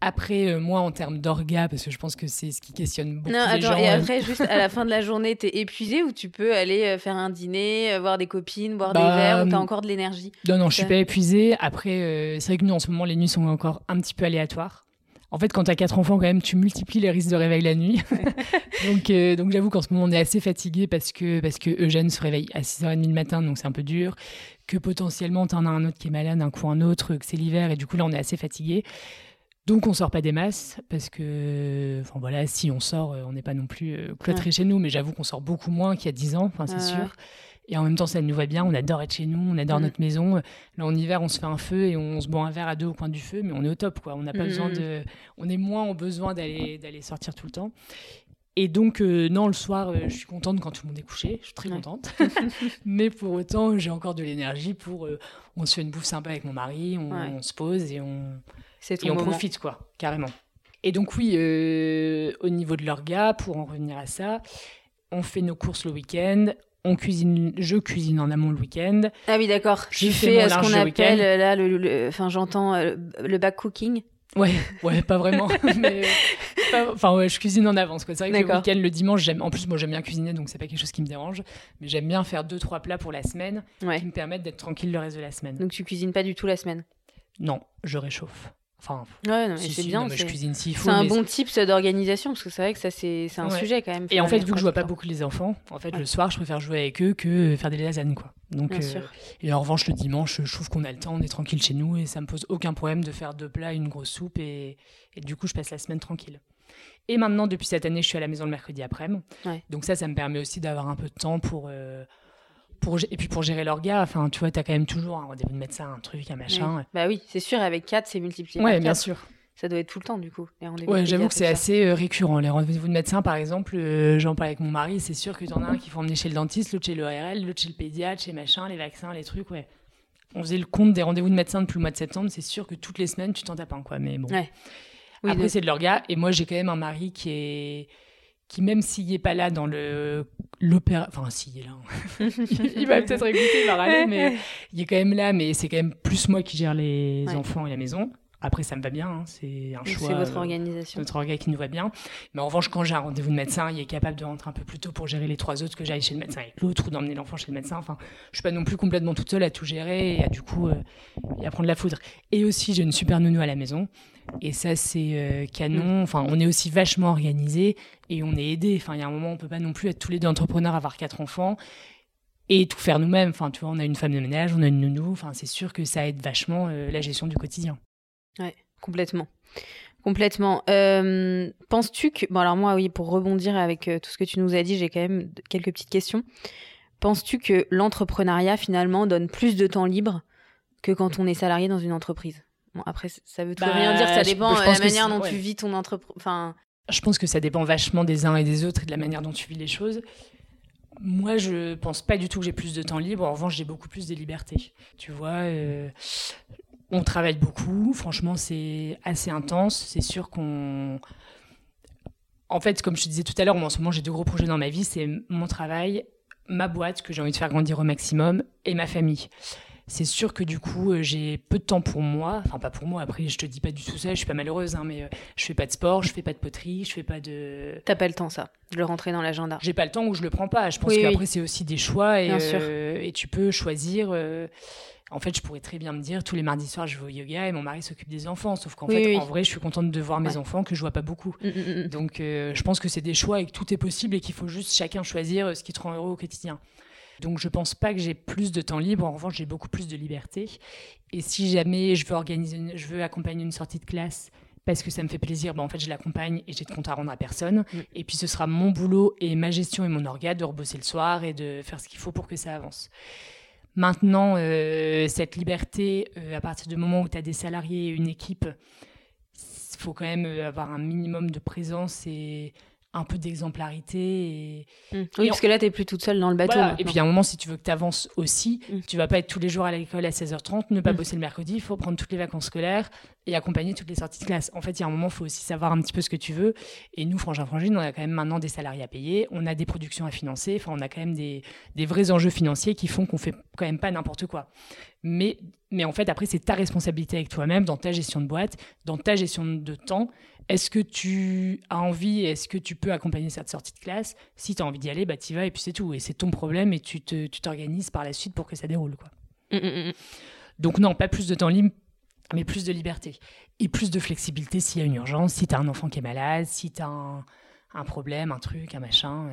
Après, moi, en termes d'orga, parce que je pense que c'est ce qui questionne beaucoup les gens. Et après, juste à la fin de la journée, t'es épuisée ou tu peux aller faire un dîner, voir des copines, boire des verres, ou t'as encore de l'énergie ? Non, je suis pas épuisée. Après, c'est vrai que nous, en ce moment, les nuits sont encore un petit peu aléatoires. En fait, quand t'as 4 enfants, quand même, tu multiplies les risques de réveil la nuit. donc j'avoue qu'en ce moment, on est assez fatigué parce que Eugène se réveille à 6h30 le matin, donc c'est un peu dur. Que potentiellement, t'en as un autre qui est malade, un coup un autre, que c'est l'hiver, et du coup, là, on est assez fatigué. Donc, on sort pas des masses parce que, si on sort, on n'est pas non plus cloîtré chez nous, mais j'avoue qu'on sort beaucoup moins qu'il y a 10 ans, c'est sûr. Et en même temps, ça nous va bien, on adore être chez nous, on adore notre maison. Là, en hiver, on se fait un feu et on se boit un verre à deux au coin du feu, mais on est au top, quoi. On n'a pas besoin on est moins en besoin d'aller sortir tout le temps. Et donc, le soir, je suis contente quand tout le monde est couché. Je suis très contente. Mais pour autant, j'ai encore de l'énergie pour... on se fait une bouffe sympa avec mon mari, on se pose et on... Et on profite, quoi, carrément. Et donc, oui, au niveau de l'orga, pour en revenir à ça, on fait nos courses le week-end, je cuisine en amont le week-end. Ah oui, d'accord. Je fais ce qu'on appelle, là, le back cooking. Ouais, pas vraiment. Mais, je cuisine en avance, quoi. C'est vrai que le week-end, le dimanche, en plus, moi, j'aime bien cuisiner, donc c'est pas quelque chose qui me dérange. Mais j'aime bien faire 2-3 plats pour la semaine qui me permettent d'être tranquille le reste de la semaine. Donc, tu cuisines pas du tout la semaine ? Non, je réchauffe. Bien. Non, mais je cuisine s'il faut. C'est un bon type d'organisation parce que c'est vrai que ça c'est un sujet quand même. Et en fait, vu que je vois pas beaucoup les enfants, le soir, je préfère jouer avec eux que faire des lasagnes, quoi. Donc, sûr. Et en revanche, le dimanche, je trouve qu'on a le temps, on est tranquille chez nous et ça me pose aucun problème de faire 2 plats, une grosse soupe et du coup, je passe la semaine tranquille. Et maintenant, depuis cette année, je suis à la maison le mercredi après-midi. Ouais. Donc ça me permet aussi d'avoir un peu de temps pour. Et puis pour gérer l'orga, tu vois, t'as quand même toujours un rendez-vous de médecin, un truc, un machin. Oui. Bah oui, c'est sûr, avec 4, c'est multiplié par 4. Ouais, bien sûr. Ça doit être tout le temps, du coup, les rendez-vous. Ouais, j'avoue que c'est assez récurrent. Les rendez-vous de médecin, par exemple, j'en parle avec mon mari, c'est sûr que t'en as un qu'il faut emmener chez le dentiste, l'autre chez l'ORL, l'autre chez le pédiatre, chez machin, les vaccins, les trucs, ouais. On faisait le compte des rendez-vous de médecin depuis le mois de septembre, c'est sûr que toutes les semaines, tu t'en tapes un, quoi. Mais bon. Ouais. Oui, après, c'est de l'orga. Et moi, j'ai quand même un mari qui même s'il n'est pas là dans l'opéra... Enfin, s'il est là, il va peut-être écouter, il va râler, mais il est quand même là, mais c'est quand même plus moi qui gère les enfants et la maison. Après, ça me va bien, c'est un choix. C'est votre organisation. Notre orga qui nous va bien. Mais en revanche, quand j'ai un rendez-vous de médecin, il est capable de rentrer un peu plus tôt pour gérer les 3 autres, que j'aille chez le médecin avec l'autre ou d'emmener l'enfant chez le médecin. Enfin, je ne suis pas non plus complètement toute seule à tout gérer et à, du coup, à prendre la foudre. Et aussi, j'ai une super nounou à la maison. Et ça, c'est canon. Enfin, on est aussi vachement organisés et on est aidés. Enfin, il y a un moment, on ne peut pas non plus être tous les 2 entrepreneurs, avoir 4 enfants et tout faire nous-mêmes. Enfin, tu vois, on a une femme de ménage, on a une nounou. Enfin, c'est sûr que ça aide vachement la gestion du quotidien. Ouais, complètement. Penses-tu que... Bon, alors moi, oui, pour rebondir avec tout ce que tu nous as dit, j'ai quand même quelques petites questions. Penses-tu que l'entrepreneuriat, finalement, donne plus de temps libre que quand on est salarié dans une entreprise ? Bon, après, ça veut tout rien dire, ça dépend de la manière dont tu vis ton entreprise. Enfin... Je pense que ça dépend vachement des uns et des autres et de la manière dont tu vis les choses. Moi, je pense pas du tout que j'ai plus de temps libre. En revanche, j'ai beaucoup plus de liberté. Tu vois... On travaille beaucoup, franchement, c'est assez intense. C'est sûr qu'on... En fait, comme je te disais tout à l'heure, moi, en ce moment, j'ai 2 gros projets dans ma vie. C'est mon travail, ma boîte que j'ai envie de faire grandir au maximum et ma famille. c'est sûr que du coup, j'ai peu de temps pour moi. Enfin, pas pour moi, après, je te dis pas du tout ça, je suis pas malheureuse, hein, mais je fais pas de sport, je fais pas de poterie, je fais pas de... T'as pas le temps, ça, de le rentrer dans l'agenda. J'ai pas le temps ou je le prends pas. Je pense qu'après, c'est aussi des choix et tu peux choisir... En fait, je pourrais très bien me dire, tous les mardis soirs, je vais au yoga et mon mari s'occupe des enfants. Sauf qu'en fait, en vrai, je suis contente de voir mes enfants que je vois pas beaucoup. Donc, je pense que c'est des choix et que tout est possible et qu'il faut juste chacun choisir ce qui te rend heureux au quotidien. Donc, je pense pas que j'ai plus de temps libre. En revanche, j'ai beaucoup plus de liberté. Et si jamais je veux accompagner une sortie de classe parce que ça me fait plaisir, en fait, je l'accompagne et j'ai de compte à rendre à personne. Et puis, ce sera mon boulot et ma gestion et mon organe de rebosser le soir et de faire ce qu'il faut pour que ça avance. Maintenant, cette liberté, à partir du moment où tu as des salariés et une équipe, il faut quand même avoir un minimum de présence et un peu d'exemplarité. Oui, parce que là, tu n'es plus toute seule dans le bateau. Voilà. Et puis, à un moment, si tu veux que tu avances aussi, tu ne vas pas être tous les jours à l'école à 16h30, ne pas bosser le mercredi, il faut prendre toutes les vacances scolaires et accompagner toutes les sorties de classe. En fait, il y a un moment, il faut aussi savoir un petit peu ce que tu veux. Et nous, Frangin-Frangine, on a quand même maintenant des salariés à payer, on a des productions à financer, enfin, on a quand même des vrais enjeux financiers qui font qu'on ne fait quand même pas n'importe quoi. Mais en fait, après, c'est ta responsabilité avec toi-même, dans ta gestion de boîte, dans ta gestion de temps. Est-ce que tu as envie, est-ce que tu peux accompagner cette sortie de classe ? Si tu as envie d'y aller, bah, tu y vas et puis c'est tout. Et c'est ton problème et tu t'organises par la suite pour que ça déroule, quoi. Donc non, pas plus de temps libre, mais plus de liberté. Et plus de flexibilité s'il y a une urgence, si tu as un enfant qui est malade, si tu as un problème, un truc, un machin.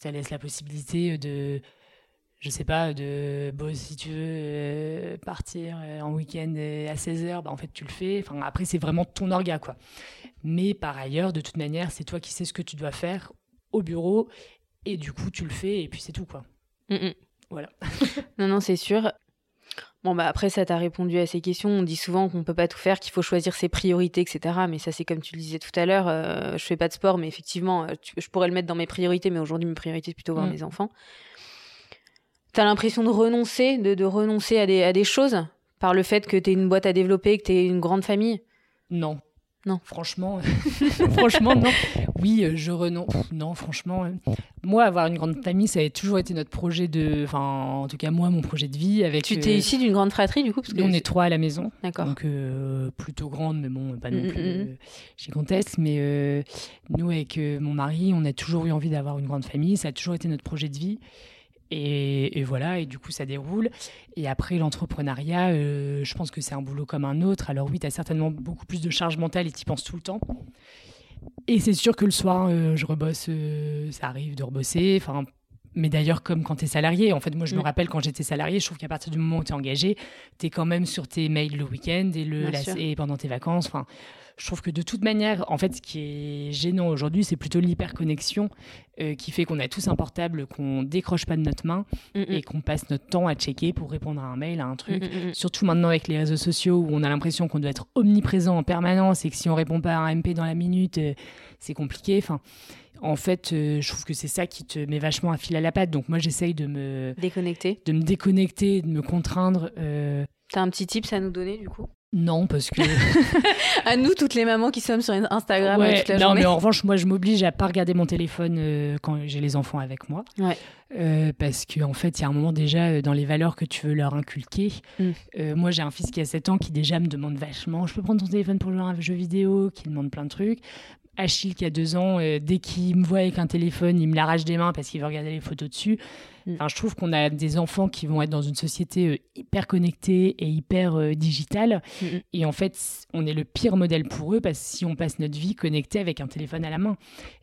Ça laisse la possibilité de... Je sais pas, si tu veux partir en week-end à 16h, bah en fait, tu le fais. Enfin, après, c'est vraiment ton orga, quoi. Mais par ailleurs, de toute manière, c'est toi qui sais ce que tu dois faire au bureau. Et du coup, tu le fais et puis c'est tout, quoi. Voilà. Non, c'est sûr. Bon, bah après, ça t'a répondu à ces questions. On dit souvent qu'on ne peut pas tout faire, qu'il faut choisir ses priorités, etc. Mais ça, c'est comme tu le disais tout à l'heure. Je ne fais pas de sport, mais effectivement, je pourrais le mettre dans mes priorités. Mais aujourd'hui, mes priorités, c'est plutôt voir mes enfants. T'as l'impression de renoncer, de renoncer à des choses par le fait que t'es une boîte à développer, que t'es une grande famille ? Non. Non. Franchement, non. Oui, je renonce. Non, franchement. Moi, avoir une grande famille, ça a toujours été notre projet de... Enfin, en tout cas, moi, mon projet de vie. Avec. Tu t'es ici d'une grande fratrie, du coup, parce que... On est 3 à la maison. D'accord. Donc, plutôt grande, mais bon, pas non plus gigantesque. Mais nous, avec mon mari, on a toujours eu envie d'avoir une grande famille. Ça a toujours été notre projet de vie. Et voilà, et du coup, ça déroule. Et après, l'entrepreneuriat, je pense que c'est un boulot comme un autre. Alors oui, tu as certainement beaucoup plus de charge mentale et tu y penses tout le temps. Et c'est sûr que le soir, je rebosse. Ça arrive de rebosser. Enfin, mais d'ailleurs, comme quand tu es salarié. En fait, moi, je me rappelle, quand j'étais salarié, je trouve qu'à partir du moment où tu es engagé, tu es quand même sur tes mails le week-end et pendant tes vacances. Enfin, je trouve que de toute manière, en fait, ce qui est gênant aujourd'hui, c'est plutôt l'hyperconnexion qui fait qu'on a tous un portable, qu'on décroche pas de notre main et qu'on passe notre temps à checker pour répondre à un mail, à un truc. Surtout maintenant avec les réseaux sociaux où on a l'impression qu'on doit être omniprésent en permanence et que si on répond pas à un MP dans la minute, c'est compliqué. Enfin, en fait, je trouve que c'est ça qui te met vachement un fil à la patte. Donc moi, j'essaye de me déconnecter, de me contraindre. T'as un petit tips à nous donner, du coup ? Non, parce que... à nous, toutes les mamans qui sommes sur Instagram toute la journée. Non, mais en revanche, moi, je m'oblige à ne pas regarder mon téléphone quand j'ai les enfants avec moi. Ouais. Parce qu'en fait, il y a un moment déjà, dans les valeurs que tu veux leur inculquer. Moi, j'ai un fils qui a 7 ans qui déjà me demande vachement « Je peux prendre ton téléphone pour jouer à un jeu vidéo ?» qui demande plein de trucs. Achille, qui a 2 ans, dès qu'il me voit avec un téléphone, il me l'arrache des mains parce qu'il veut regarder les photos dessus. Enfin, je trouve qu'on a des enfants qui vont être dans une société hyper connectée et hyper digitale. Et en fait, on est le pire modèle pour eux parce que si on passe notre vie connectée avec un téléphone à la main.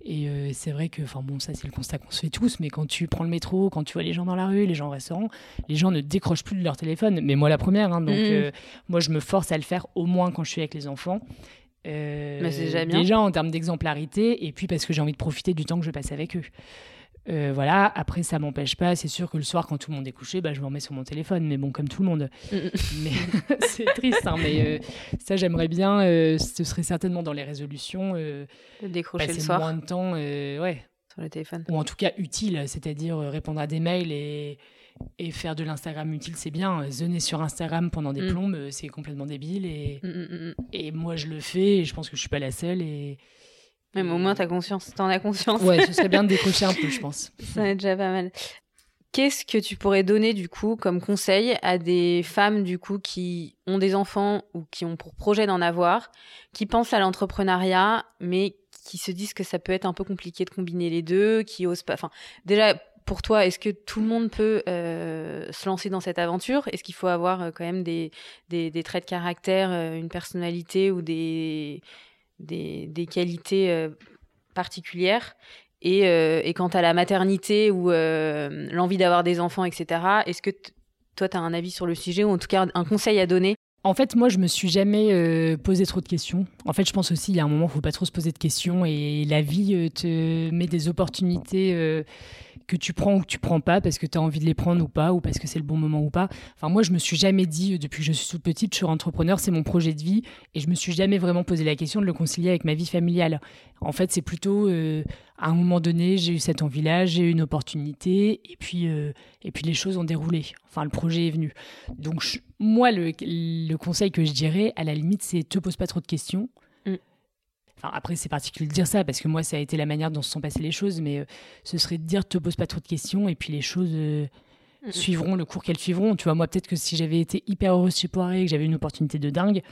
Et c'est vrai que, enfin bon, ça c'est le constat qu'on se fait tous, mais quand tu prends le métro, quand tu vois les gens dans la rue, les gens au restaurant, les gens ne décrochent plus de leur téléphone. Mais moi la première, hein, donc moi je me force à le faire au moins quand je suis avec les enfants. Mais c'est déjà bien. Déjà en termes d'exemplarité et puis parce que j'ai envie de profiter du temps que je passe avec eux. Voilà, après ça m'empêche pas, c'est sûr que le soir quand tout le monde est couché, bah, je m'en mets sur mon téléphone, mais bon, comme tout le monde. Mais c'est triste, hein, mais ça j'aimerais bien, ce serait certainement dans les résolutions, de décrocher le soir, passer moins de temps sur le téléphone, ou en tout cas utile, c'est-à-dire répondre à des mails et faire de l'Instagram utile, c'est bien. Zoner sur Instagram pendant des plombes, c'est complètement débile. Et moi, je le fais et je pense que je suis pas la seule. Mais au moins, t'en as conscience. Ouais, ce serait bien de décrocher un peu, je pense. Ça en est déjà pas mal. Qu'est-ce que tu pourrais donner du coup comme conseil à des femmes du coup qui ont des enfants ou qui ont pour projet d'en avoir, qui pensent à l'entrepreneuriat mais qui se disent que ça peut être un peu compliqué de combiner les deux, qui osent pas. Enfin, déjà pour toi, est-ce que tout le monde peut se lancer dans cette aventure ? Est-ce qu'il faut avoir quand même des traits de caractère, une personnalité ou des qualités particulières ? Et quant à la maternité ou l'envie d'avoir des enfants, etc., est-ce que toi, tu as un avis sur le sujet ou en tout cas un conseil à donner ? En fait, moi, je me suis jamais posé trop de questions. En fait, je pense aussi, il y a un moment, il ne faut pas trop se poser de questions et la vie te met des opportunités que tu prends ou que tu ne prends pas parce que tu as envie de les prendre ou pas, ou parce que c'est le bon moment ou pas. Enfin, moi, je ne me suis jamais dit, depuis que je suis toute petite, je suis entrepreneur, c'est mon projet de vie et je ne me suis jamais vraiment posé la question de le concilier avec ma vie familiale. En fait, c'est plutôt... à un moment donné, j'ai eu cette envie-là, j'ai eu une opportunité, et puis les choses ont déroulé. Enfin, le projet est venu. Donc, moi, le conseil que je dirais, à la limite, c'est te pose pas trop de questions. Enfin, après, c'est particulier de dire ça, parce que moi, ça a été la manière dont se sont passées les choses, mais ce serait de dire te pose pas trop de questions, et puis les choses... suivront le cours qu'elles suivront. Tu vois, moi, peut-être que si j'avais été hyper heureuse chez Poiray, que j'avais une opportunité de dingue...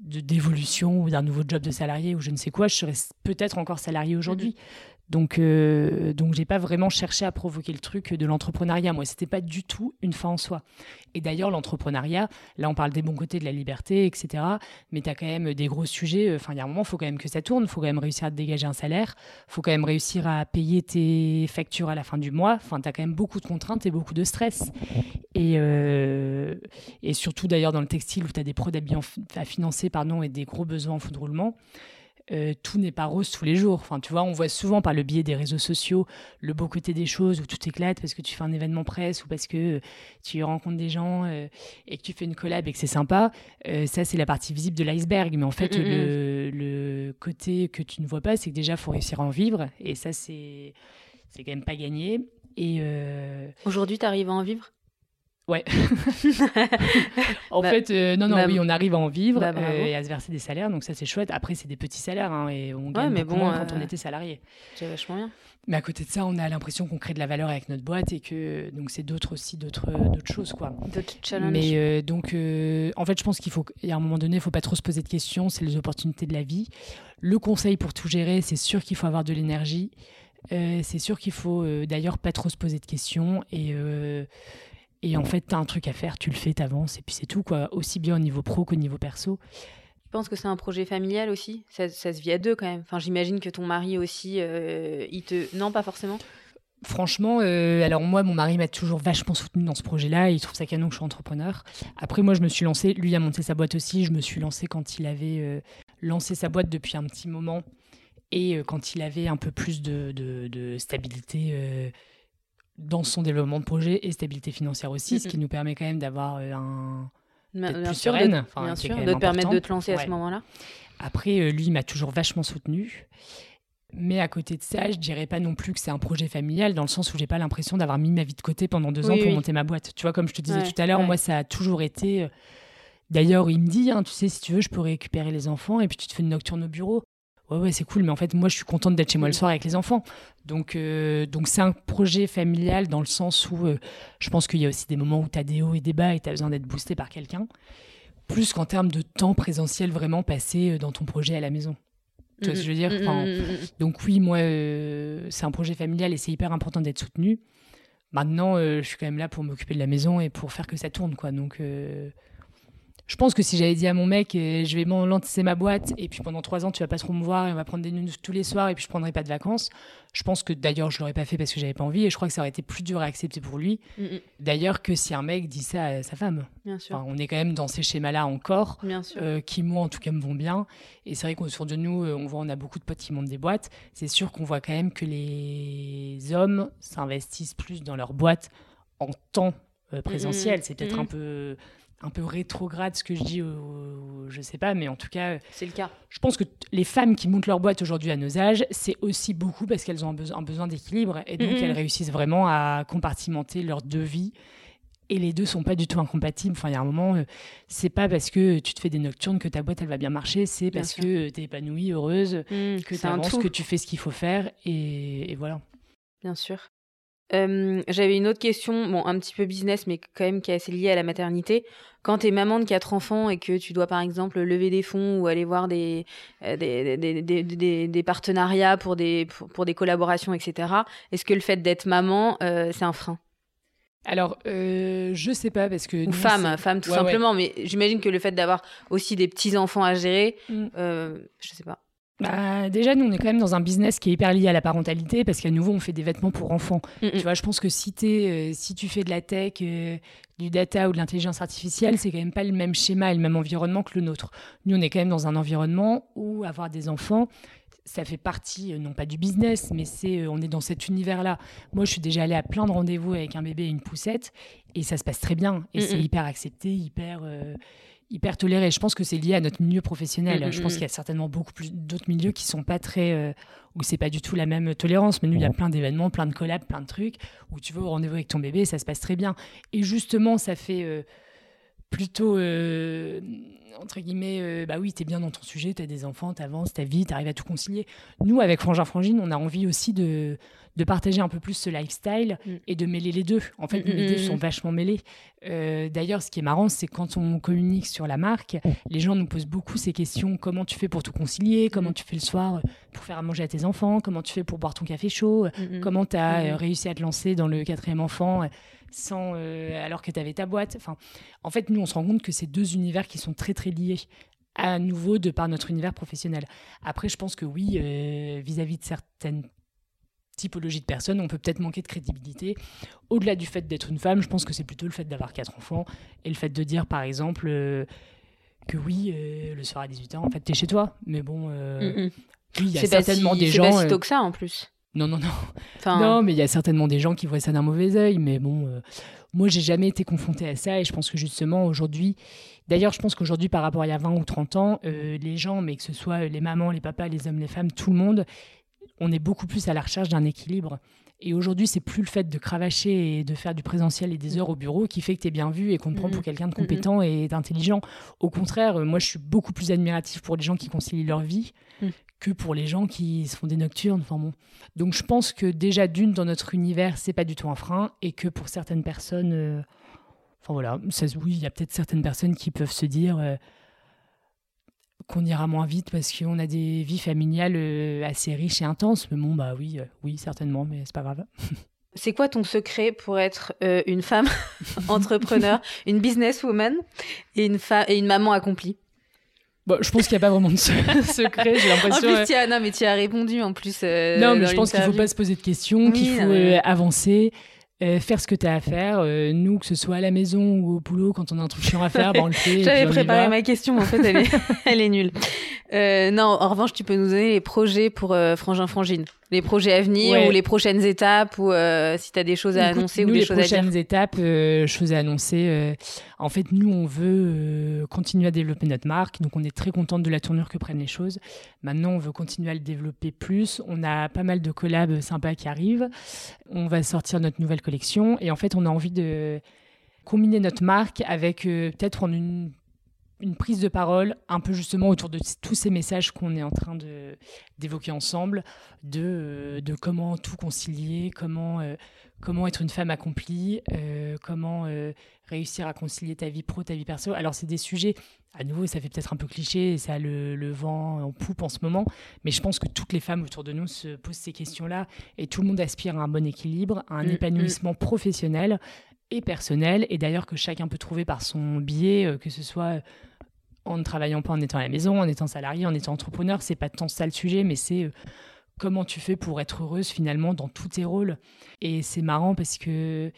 d'évolution ou d'un nouveau job de salarié ou je ne sais quoi, je serais peut-être encore salarié aujourd'hui. Donc j'ai pas vraiment cherché à provoquer le truc de l'entrepreneuriat. Moi, c'était pas du tout une fin en soi. Et d'ailleurs, l'entrepreneuriat, là, on parle des bons côtés de la liberté, etc. Mais t'as quand même des gros sujets. Enfin, il y a un moment, faut quand même que ça tourne. Faut quand même réussir à te dégager un salaire. Faut quand même réussir à payer tes factures à la fin du mois. Enfin, t'as quand même beaucoup de contraintes et beaucoup de stress. Et surtout, d'ailleurs, dans le textile où t'as des pros d'habits à financer, et des gros besoins en fonds de roulement. Tout n'est pas rose tous les jours. Enfin, tu vois, on voit souvent par le biais des réseaux sociaux le beau côté des choses où tout éclate parce que tu fais un événement presse ou parce que tu rencontres des gens et que tu fais une collab et que c'est sympa. Ça, c'est la partie visible de l'iceberg. Mais en fait, le côté que tu ne vois pas, c'est que déjà, il faut réussir à en vivre. Et ça, c'est quand même pas gagné. Et Aujourd'hui, tu arrives à en vivre ? Ouais. Oui, on arrive à en vivre et à se verser des salaires, donc ça c'est chouette. Après, c'est des petits salaires et on gagne beaucoup moins quand on était salarié. J'ai vachement bien. Mais à côté de ça, on a l'impression qu'on crée de la valeur avec notre boîte et que donc c'est d'autres choses quoi. D'autres challenges. Mais en fait, je pense qu'il faut à un moment donné, il faut pas trop se poser de questions. C'est les opportunités de la vie. Le conseil pour tout gérer, c'est sûr qu'il faut avoir de l'énergie. C'est sûr qu'il faut d'ailleurs pas trop se poser de questions Et en fait, t'as un truc à faire, tu le fais, t'avances, et puis c'est tout, quoi. Aussi bien au niveau pro qu'au niveau perso. Je pense que c'est un projet familial aussi. Ça se vit à deux, quand même. Enfin, j'imagine que ton mari aussi, Non, pas forcément. Franchement, alors moi, mon mari m'a toujours vachement soutenue dans ce projet-là. Il trouve ça canon que je sois entrepreneur. Après, moi, je me suis lancée. Lui a monté sa boîte aussi. Je me suis lancée quand il avait lancé sa boîte depuis un petit moment. Et quand il avait un peu plus de stabilité... dans son développement de projet et stabilité financière aussi, ce qui nous permet quand même d'avoir d'être plus sereine. Bien sûr, de te permettre de te lancer à ce moment-là. Après, lui, il m'a toujours vachement soutenue. Mais à côté de ça, je dirais pas non plus que c'est un projet familial, dans le sens où j'ai pas l'impression d'avoir mis ma vie de côté pendant 2 ans pour monter ma boîte. Tu vois, comme je te disais tout à l'heure, moi, ça a toujours été... D'ailleurs, il me dit, tu sais, si tu veux, je peux récupérer les enfants et puis tu te fais une nocturne au bureau. Ouais, c'est cool, mais en fait, moi, je suis contente d'être chez moi le soir avec les enfants. Donc c'est un projet familial dans le sens où je pense qu'il y a aussi des moments où tu as des hauts et des bas et tu as besoin d'être boosté par quelqu'un, plus qu'en termes de temps présentiel vraiment passé dans ton projet à la maison. Tu vois ce que je veux dire ? Donc oui, moi, c'est un projet familial et c'est hyper important d'être soutenu. Maintenant, je suis quand même là pour m'occuper de la maison et pour faire que ça tourne, quoi. Donc... Je pense que si j'avais dit à mon mec, je vais lancer ma boîte et puis pendant 3 ans, tu vas pas trop me voir et on va prendre des news tous les soirs et puis je prendrai pas de vacances. Je pense que d'ailleurs, je l'aurais pas fait parce que j'avais pas envie et je crois que ça aurait été plus dur à accepter pour lui. D'ailleurs, que si un mec dit ça à sa femme. Bien sûr. Enfin, on est quand même dans ces schémas-là encore, qui moi en tout cas me vont bien. Et c'est vrai qu'autour de nous, on a beaucoup de potes qui montent des boîtes. C'est sûr qu'on voit quand même que les hommes s'investissent plus dans leur boîte en temps présentiel. C'est peut-être un peu rétrograde ce que je dis, je sais pas, mais en tout cas... C'est le cas. Je pense que les femmes qui montent leur boîte aujourd'hui à nos âges, c'est aussi beaucoup parce qu'elles ont un besoin d'équilibre et donc elles réussissent vraiment à compartimenter leurs deux vies et les deux sont pas du tout incompatibles. Enfin, il y a un moment, c'est pas parce que tu te fais des nocturnes que ta boîte, elle va bien marcher, c'est bien parce que t'es épanouie, heureuse, que t'avances, que tu fais ce qu'il faut faire et voilà. Bien sûr. J'avais une autre question, bon, un petit peu business, mais quand même qui est assez liée à la maternité. Quand t'es maman de 4 enfants et que tu dois, par exemple, lever des fonds ou aller voir des partenariats pour des collaborations, etc., est-ce que le fait d'être maman, c'est un frein ? Alors, je sais pas parce que... Ou nous, femme tout simplement, ouais. Mais j'imagine que le fait d'avoir aussi des petits-enfants à gérer, je sais pas. Bah, déjà, nous, on est quand même dans un business qui est hyper lié à la parentalité parce qu'à nouveau, on fait des vêtements pour enfants. Tu vois, je pense que si tu fais de la tech, du data ou de l'intelligence artificielle, c'est quand même pas le même schéma et le même environnement que le nôtre. Nous, on est quand même dans un environnement où avoir des enfants... Ça fait partie, non pas du business, mais on est dans cet univers-là. Moi, je suis déjà allée à plein de rendez-vous avec un bébé et une poussette, et ça se passe très bien. Et c'est hyper accepté, hyper toléré. Je pense que c'est lié à notre milieu professionnel. Je pense qu'il y a certainement beaucoup plus d'autres milieux qui sont pas très... où c'est pas du tout la même tolérance. Mais nous, il y a plein d'événements, plein de collabs, plein de trucs, où tu vas au rendez-vous avec ton bébé, ça se passe très bien. Et justement, ça fait... plutôt, entre guillemets, bah oui, t'es bien dans ton sujet, t'as des enfants, t'avances, ta vie, t'arrives à tout concilier. Nous, avec Frangin-Frangine, on a envie aussi de partager un peu plus ce lifestyle et de mêler les deux. En fait, les deux sont vachement mêlés. D'ailleurs, ce qui est marrant, c'est quand on communique sur la marque, les gens nous posent beaucoup ces questions. Comment tu fais pour tout concilier ? Comment tu fais le soir pour faire à manger à tes enfants ? Comment tu fais pour boire ton café chaud ? Comment t'as réussi à te lancer dans le 4e enfant ? Sans, alors que tu avais ta boîte. Enfin, en fait, nous, on se rend compte que c'est deux univers qui sont très, très liés à nouveau de par notre univers professionnel. Après, je pense que oui, vis-à-vis de certaines typologies de personnes, on peut peut-être manquer de crédibilité. Au-delà du fait d'être une femme, je pense que c'est plutôt le fait d'avoir 4 enfants et le fait de dire, par exemple, que oui, le soir à 18h, en fait, t'es chez toi. Mais bon, oui, il y a certainement des gens... C'est pas si tôt que ça, en plus. Non. Enfin... Non, mais il y a certainement des gens qui voient ça d'un mauvais œil. Mais bon, moi, j'ai jamais été confrontée à ça. Et je pense que justement, aujourd'hui... D'ailleurs, je pense qu'aujourd'hui, par rapport à il y a 20 ou 30 ans, les gens, mais que ce soit les mamans, les papas, les hommes, les femmes, tout le monde, on est beaucoup plus à la recherche d'un équilibre. Et aujourd'hui, c'est plus le fait de cravacher et de faire du présentiel et des heures au bureau qui fait que t'es bien vu et qu'on te prend pour quelqu'un de compétent et d'intelligent. Au contraire, moi, je suis beaucoup plus admiratif pour les gens qui concilient leur vie que pour les gens qui se font des nocturnes. Enfin bon. Donc je pense que déjà d'une, dans notre univers, c'est pas du tout un frein et que pour certaines personnes... enfin voilà, ça, oui, il y a peut-être certaines personnes qui peuvent se dire qu'on ira moins vite parce qu'on a des vies familiales assez riches et intenses. Mais bon, bah oui, certainement, mais c'est pas grave. C'est quoi ton secret pour être une femme entrepreneur, une businesswoman et une maman accomplie ? Bon, je pense qu'il n'y a pas vraiment de secret, j'ai l'impression. En plus, tu as répondu en plus. Non, mais je pense qu'il ne faut pas se poser de questions, qu'il faut avancer, faire ce que tu as à faire. Nous, que ce soit à la maison ou au boulot, quand on a un truc chiant à faire, on le fait. J'avais préparé ma question, en fait, elle est nulle. Non, en revanche, tu peux nous donner les projets pour Frangin-Frangine, les projets à venir ou les prochaines étapes ou si tu as des choses à annoncer ou des choses à dire. Les prochaines étapes, choses à annoncer. En fait, nous, on veut continuer à développer notre marque. Donc, on est très contente de la tournure que prennent les choses. Maintenant, on veut continuer à le développer plus. On a pas mal de collabs sympas qui arrivent. On va sortir notre nouvelle collection. Et en fait, on a envie de combiner notre marque avec peut-être en une prise de parole, un peu justement autour de tous ces messages qu'on est en train d'évoquer ensemble, de comment tout concilier, comment être une femme accomplie, comment réussir à concilier ta vie pro, ta vie perso. Alors, c'est des sujets, à nouveau, ça fait peut-être un peu cliché, et ça a le vent en poupe en ce moment, mais je pense que toutes les femmes autour de nous se posent ces questions-là et tout le monde aspire à un bon équilibre, à un épanouissement professionnel et personnel, et d'ailleurs que chacun peut trouver par son biais, que ce soit en ne travaillant pas, en étant à la maison, en étant salarié, en étant entrepreneur. C'est pas tant ça le sujet, mais c'est comment tu fais pour être heureuse finalement dans tous tes rôles. Et c'est marrant parce que...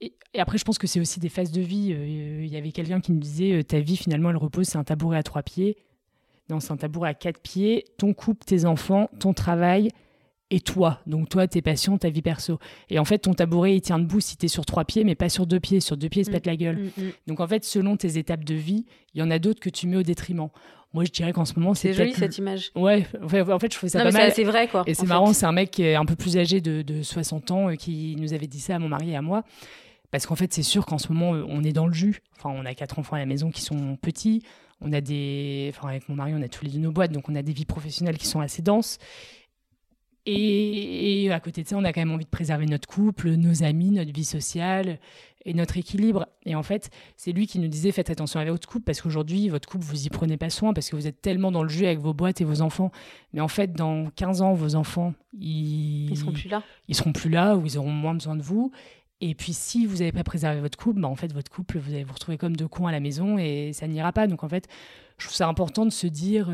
Et après, je pense que c'est aussi des phases de vie. Il y avait quelqu'un qui me disait « Ta vie, finalement, elle repose, c'est un tabouret à 3 pieds. » Non, c'est un tabouret à 4 pieds. Ton couple, tes enfants, ton travail... Et toi, donc toi, tes passions, ta vie perso. Et en fait, ton tabouret, il tient debout si t'es sur 3 pieds, mais pas sur 2 pieds. Sur 2 pieds, il se pète la gueule. Donc en fait, selon tes étapes de vie, il y en a d'autres que tu mets au détriment. Moi, je dirais qu'en ce moment, c'est joli cette image. Ouais, en fait, je trouve ça pas mal. C'est vrai, quoi. Et c'est marrant, c'est un mec qui est un peu plus âgé de 60 ans qui nous avait dit ça à mon mari et à moi. Parce qu'en fait, c'est sûr qu'en ce moment, on est dans le jus. Enfin, on a 4 enfants à la maison qui sont petits. On a des... Enfin, avec mon mari, on a tous les deux nos boîtes, donc on a des vies professionnelles qui sont assez denses. Et à côté de ça, on a quand même envie de préserver notre couple, nos amis, notre vie sociale et notre équilibre. Et en fait, c'est lui qui nous disait, faites attention avec votre couple, parce qu'aujourd'hui, votre couple, vous y prenez pas soin, parce que vous êtes tellement dans le jeu avec vos boîtes et vos enfants. Mais en fait, dans 15 ans, vos enfants, ils seront plus là. Ils seront plus là, ou ils auront moins besoin de vous. Et puis, si vous n'avez pas préservé votre couple, bah en fait, votre couple, vous allez vous retrouver comme deux cons à la maison et ça n'ira pas. Donc, en fait, je trouve ça important de se dire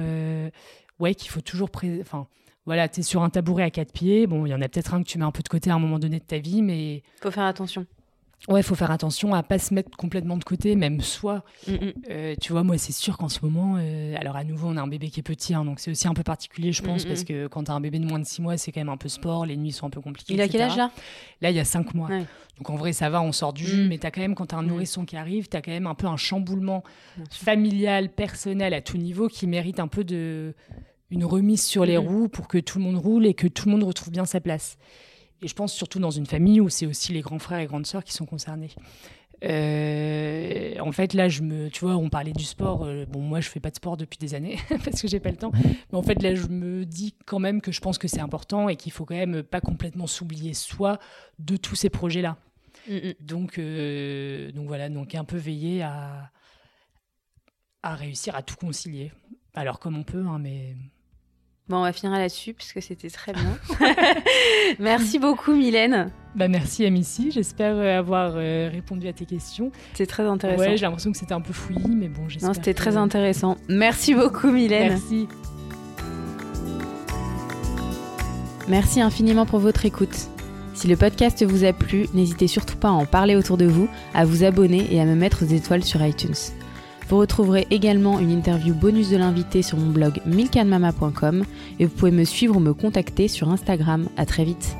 ouais, qu'il faut toujours... Enfin, voilà, t'es sur un tabouret à 4 pieds. Bon, il y en a peut-être un que tu mets un peu de côté à un moment donné de ta vie, mais... Faut faire attention. Ouais, faut faire attention à pas se mettre complètement de côté, même soi. Tu vois, moi, c'est sûr qu'en ce moment... alors, à nouveau, on a un bébé qui est petit, hein, donc c'est aussi un peu particulier, je pense, parce que quand t'as un bébé de moins de 6 mois, c'est quand même un peu sport, les nuits sont un peu compliquées, etc. Il a quel âge, là ? Là, il y a 5 mois. Ouais. Donc, en vrai, ça va, on sort du jus, mais t'as quand même, quand t'as un nourrisson qui arrive, t'as quand même un peu un chamboulement familial, personnel, à tout niveau, qui mérite un peu de... une remise sur les roues pour que tout le monde roule et que tout le monde retrouve bien sa place. Et je pense surtout dans une famille où c'est aussi les grands frères et grandes sœurs qui sont concernés. En fait, là, tu vois, on parlait du sport. Bon, moi, je fais pas de sport depuis des années parce que j'ai pas le temps. Mais en fait, là, je me dis quand même que je pense que c'est important et qu'il faut quand même pas complètement s'oublier soi de tous ces projets-là. Donc voilà, donc un peu veiller à réussir à tout concilier. Alors, comme on peut, hein, mais... Bon, on va finir là-dessus, parce que c'était très bien. Merci beaucoup, Mylène. Bah, merci, Amicie. J'espère avoir répondu à tes questions. C'était très intéressant. Ouais, j'ai l'impression que c'était un peu fouillis, mais bon, j'espère... Non, c'était très intéressant. Merci beaucoup, Mylène. Merci. Merci infiniment pour votre écoute. Si le podcast vous a plu, n'hésitez surtout pas à en parler autour de vous, à vous abonner et à me mettre des étoiles sur iTunes. Vous retrouverez également une interview bonus de l'invité sur mon blog millecœursdemaman.com et vous pouvez me suivre ou me contacter sur Instagram. À très vite.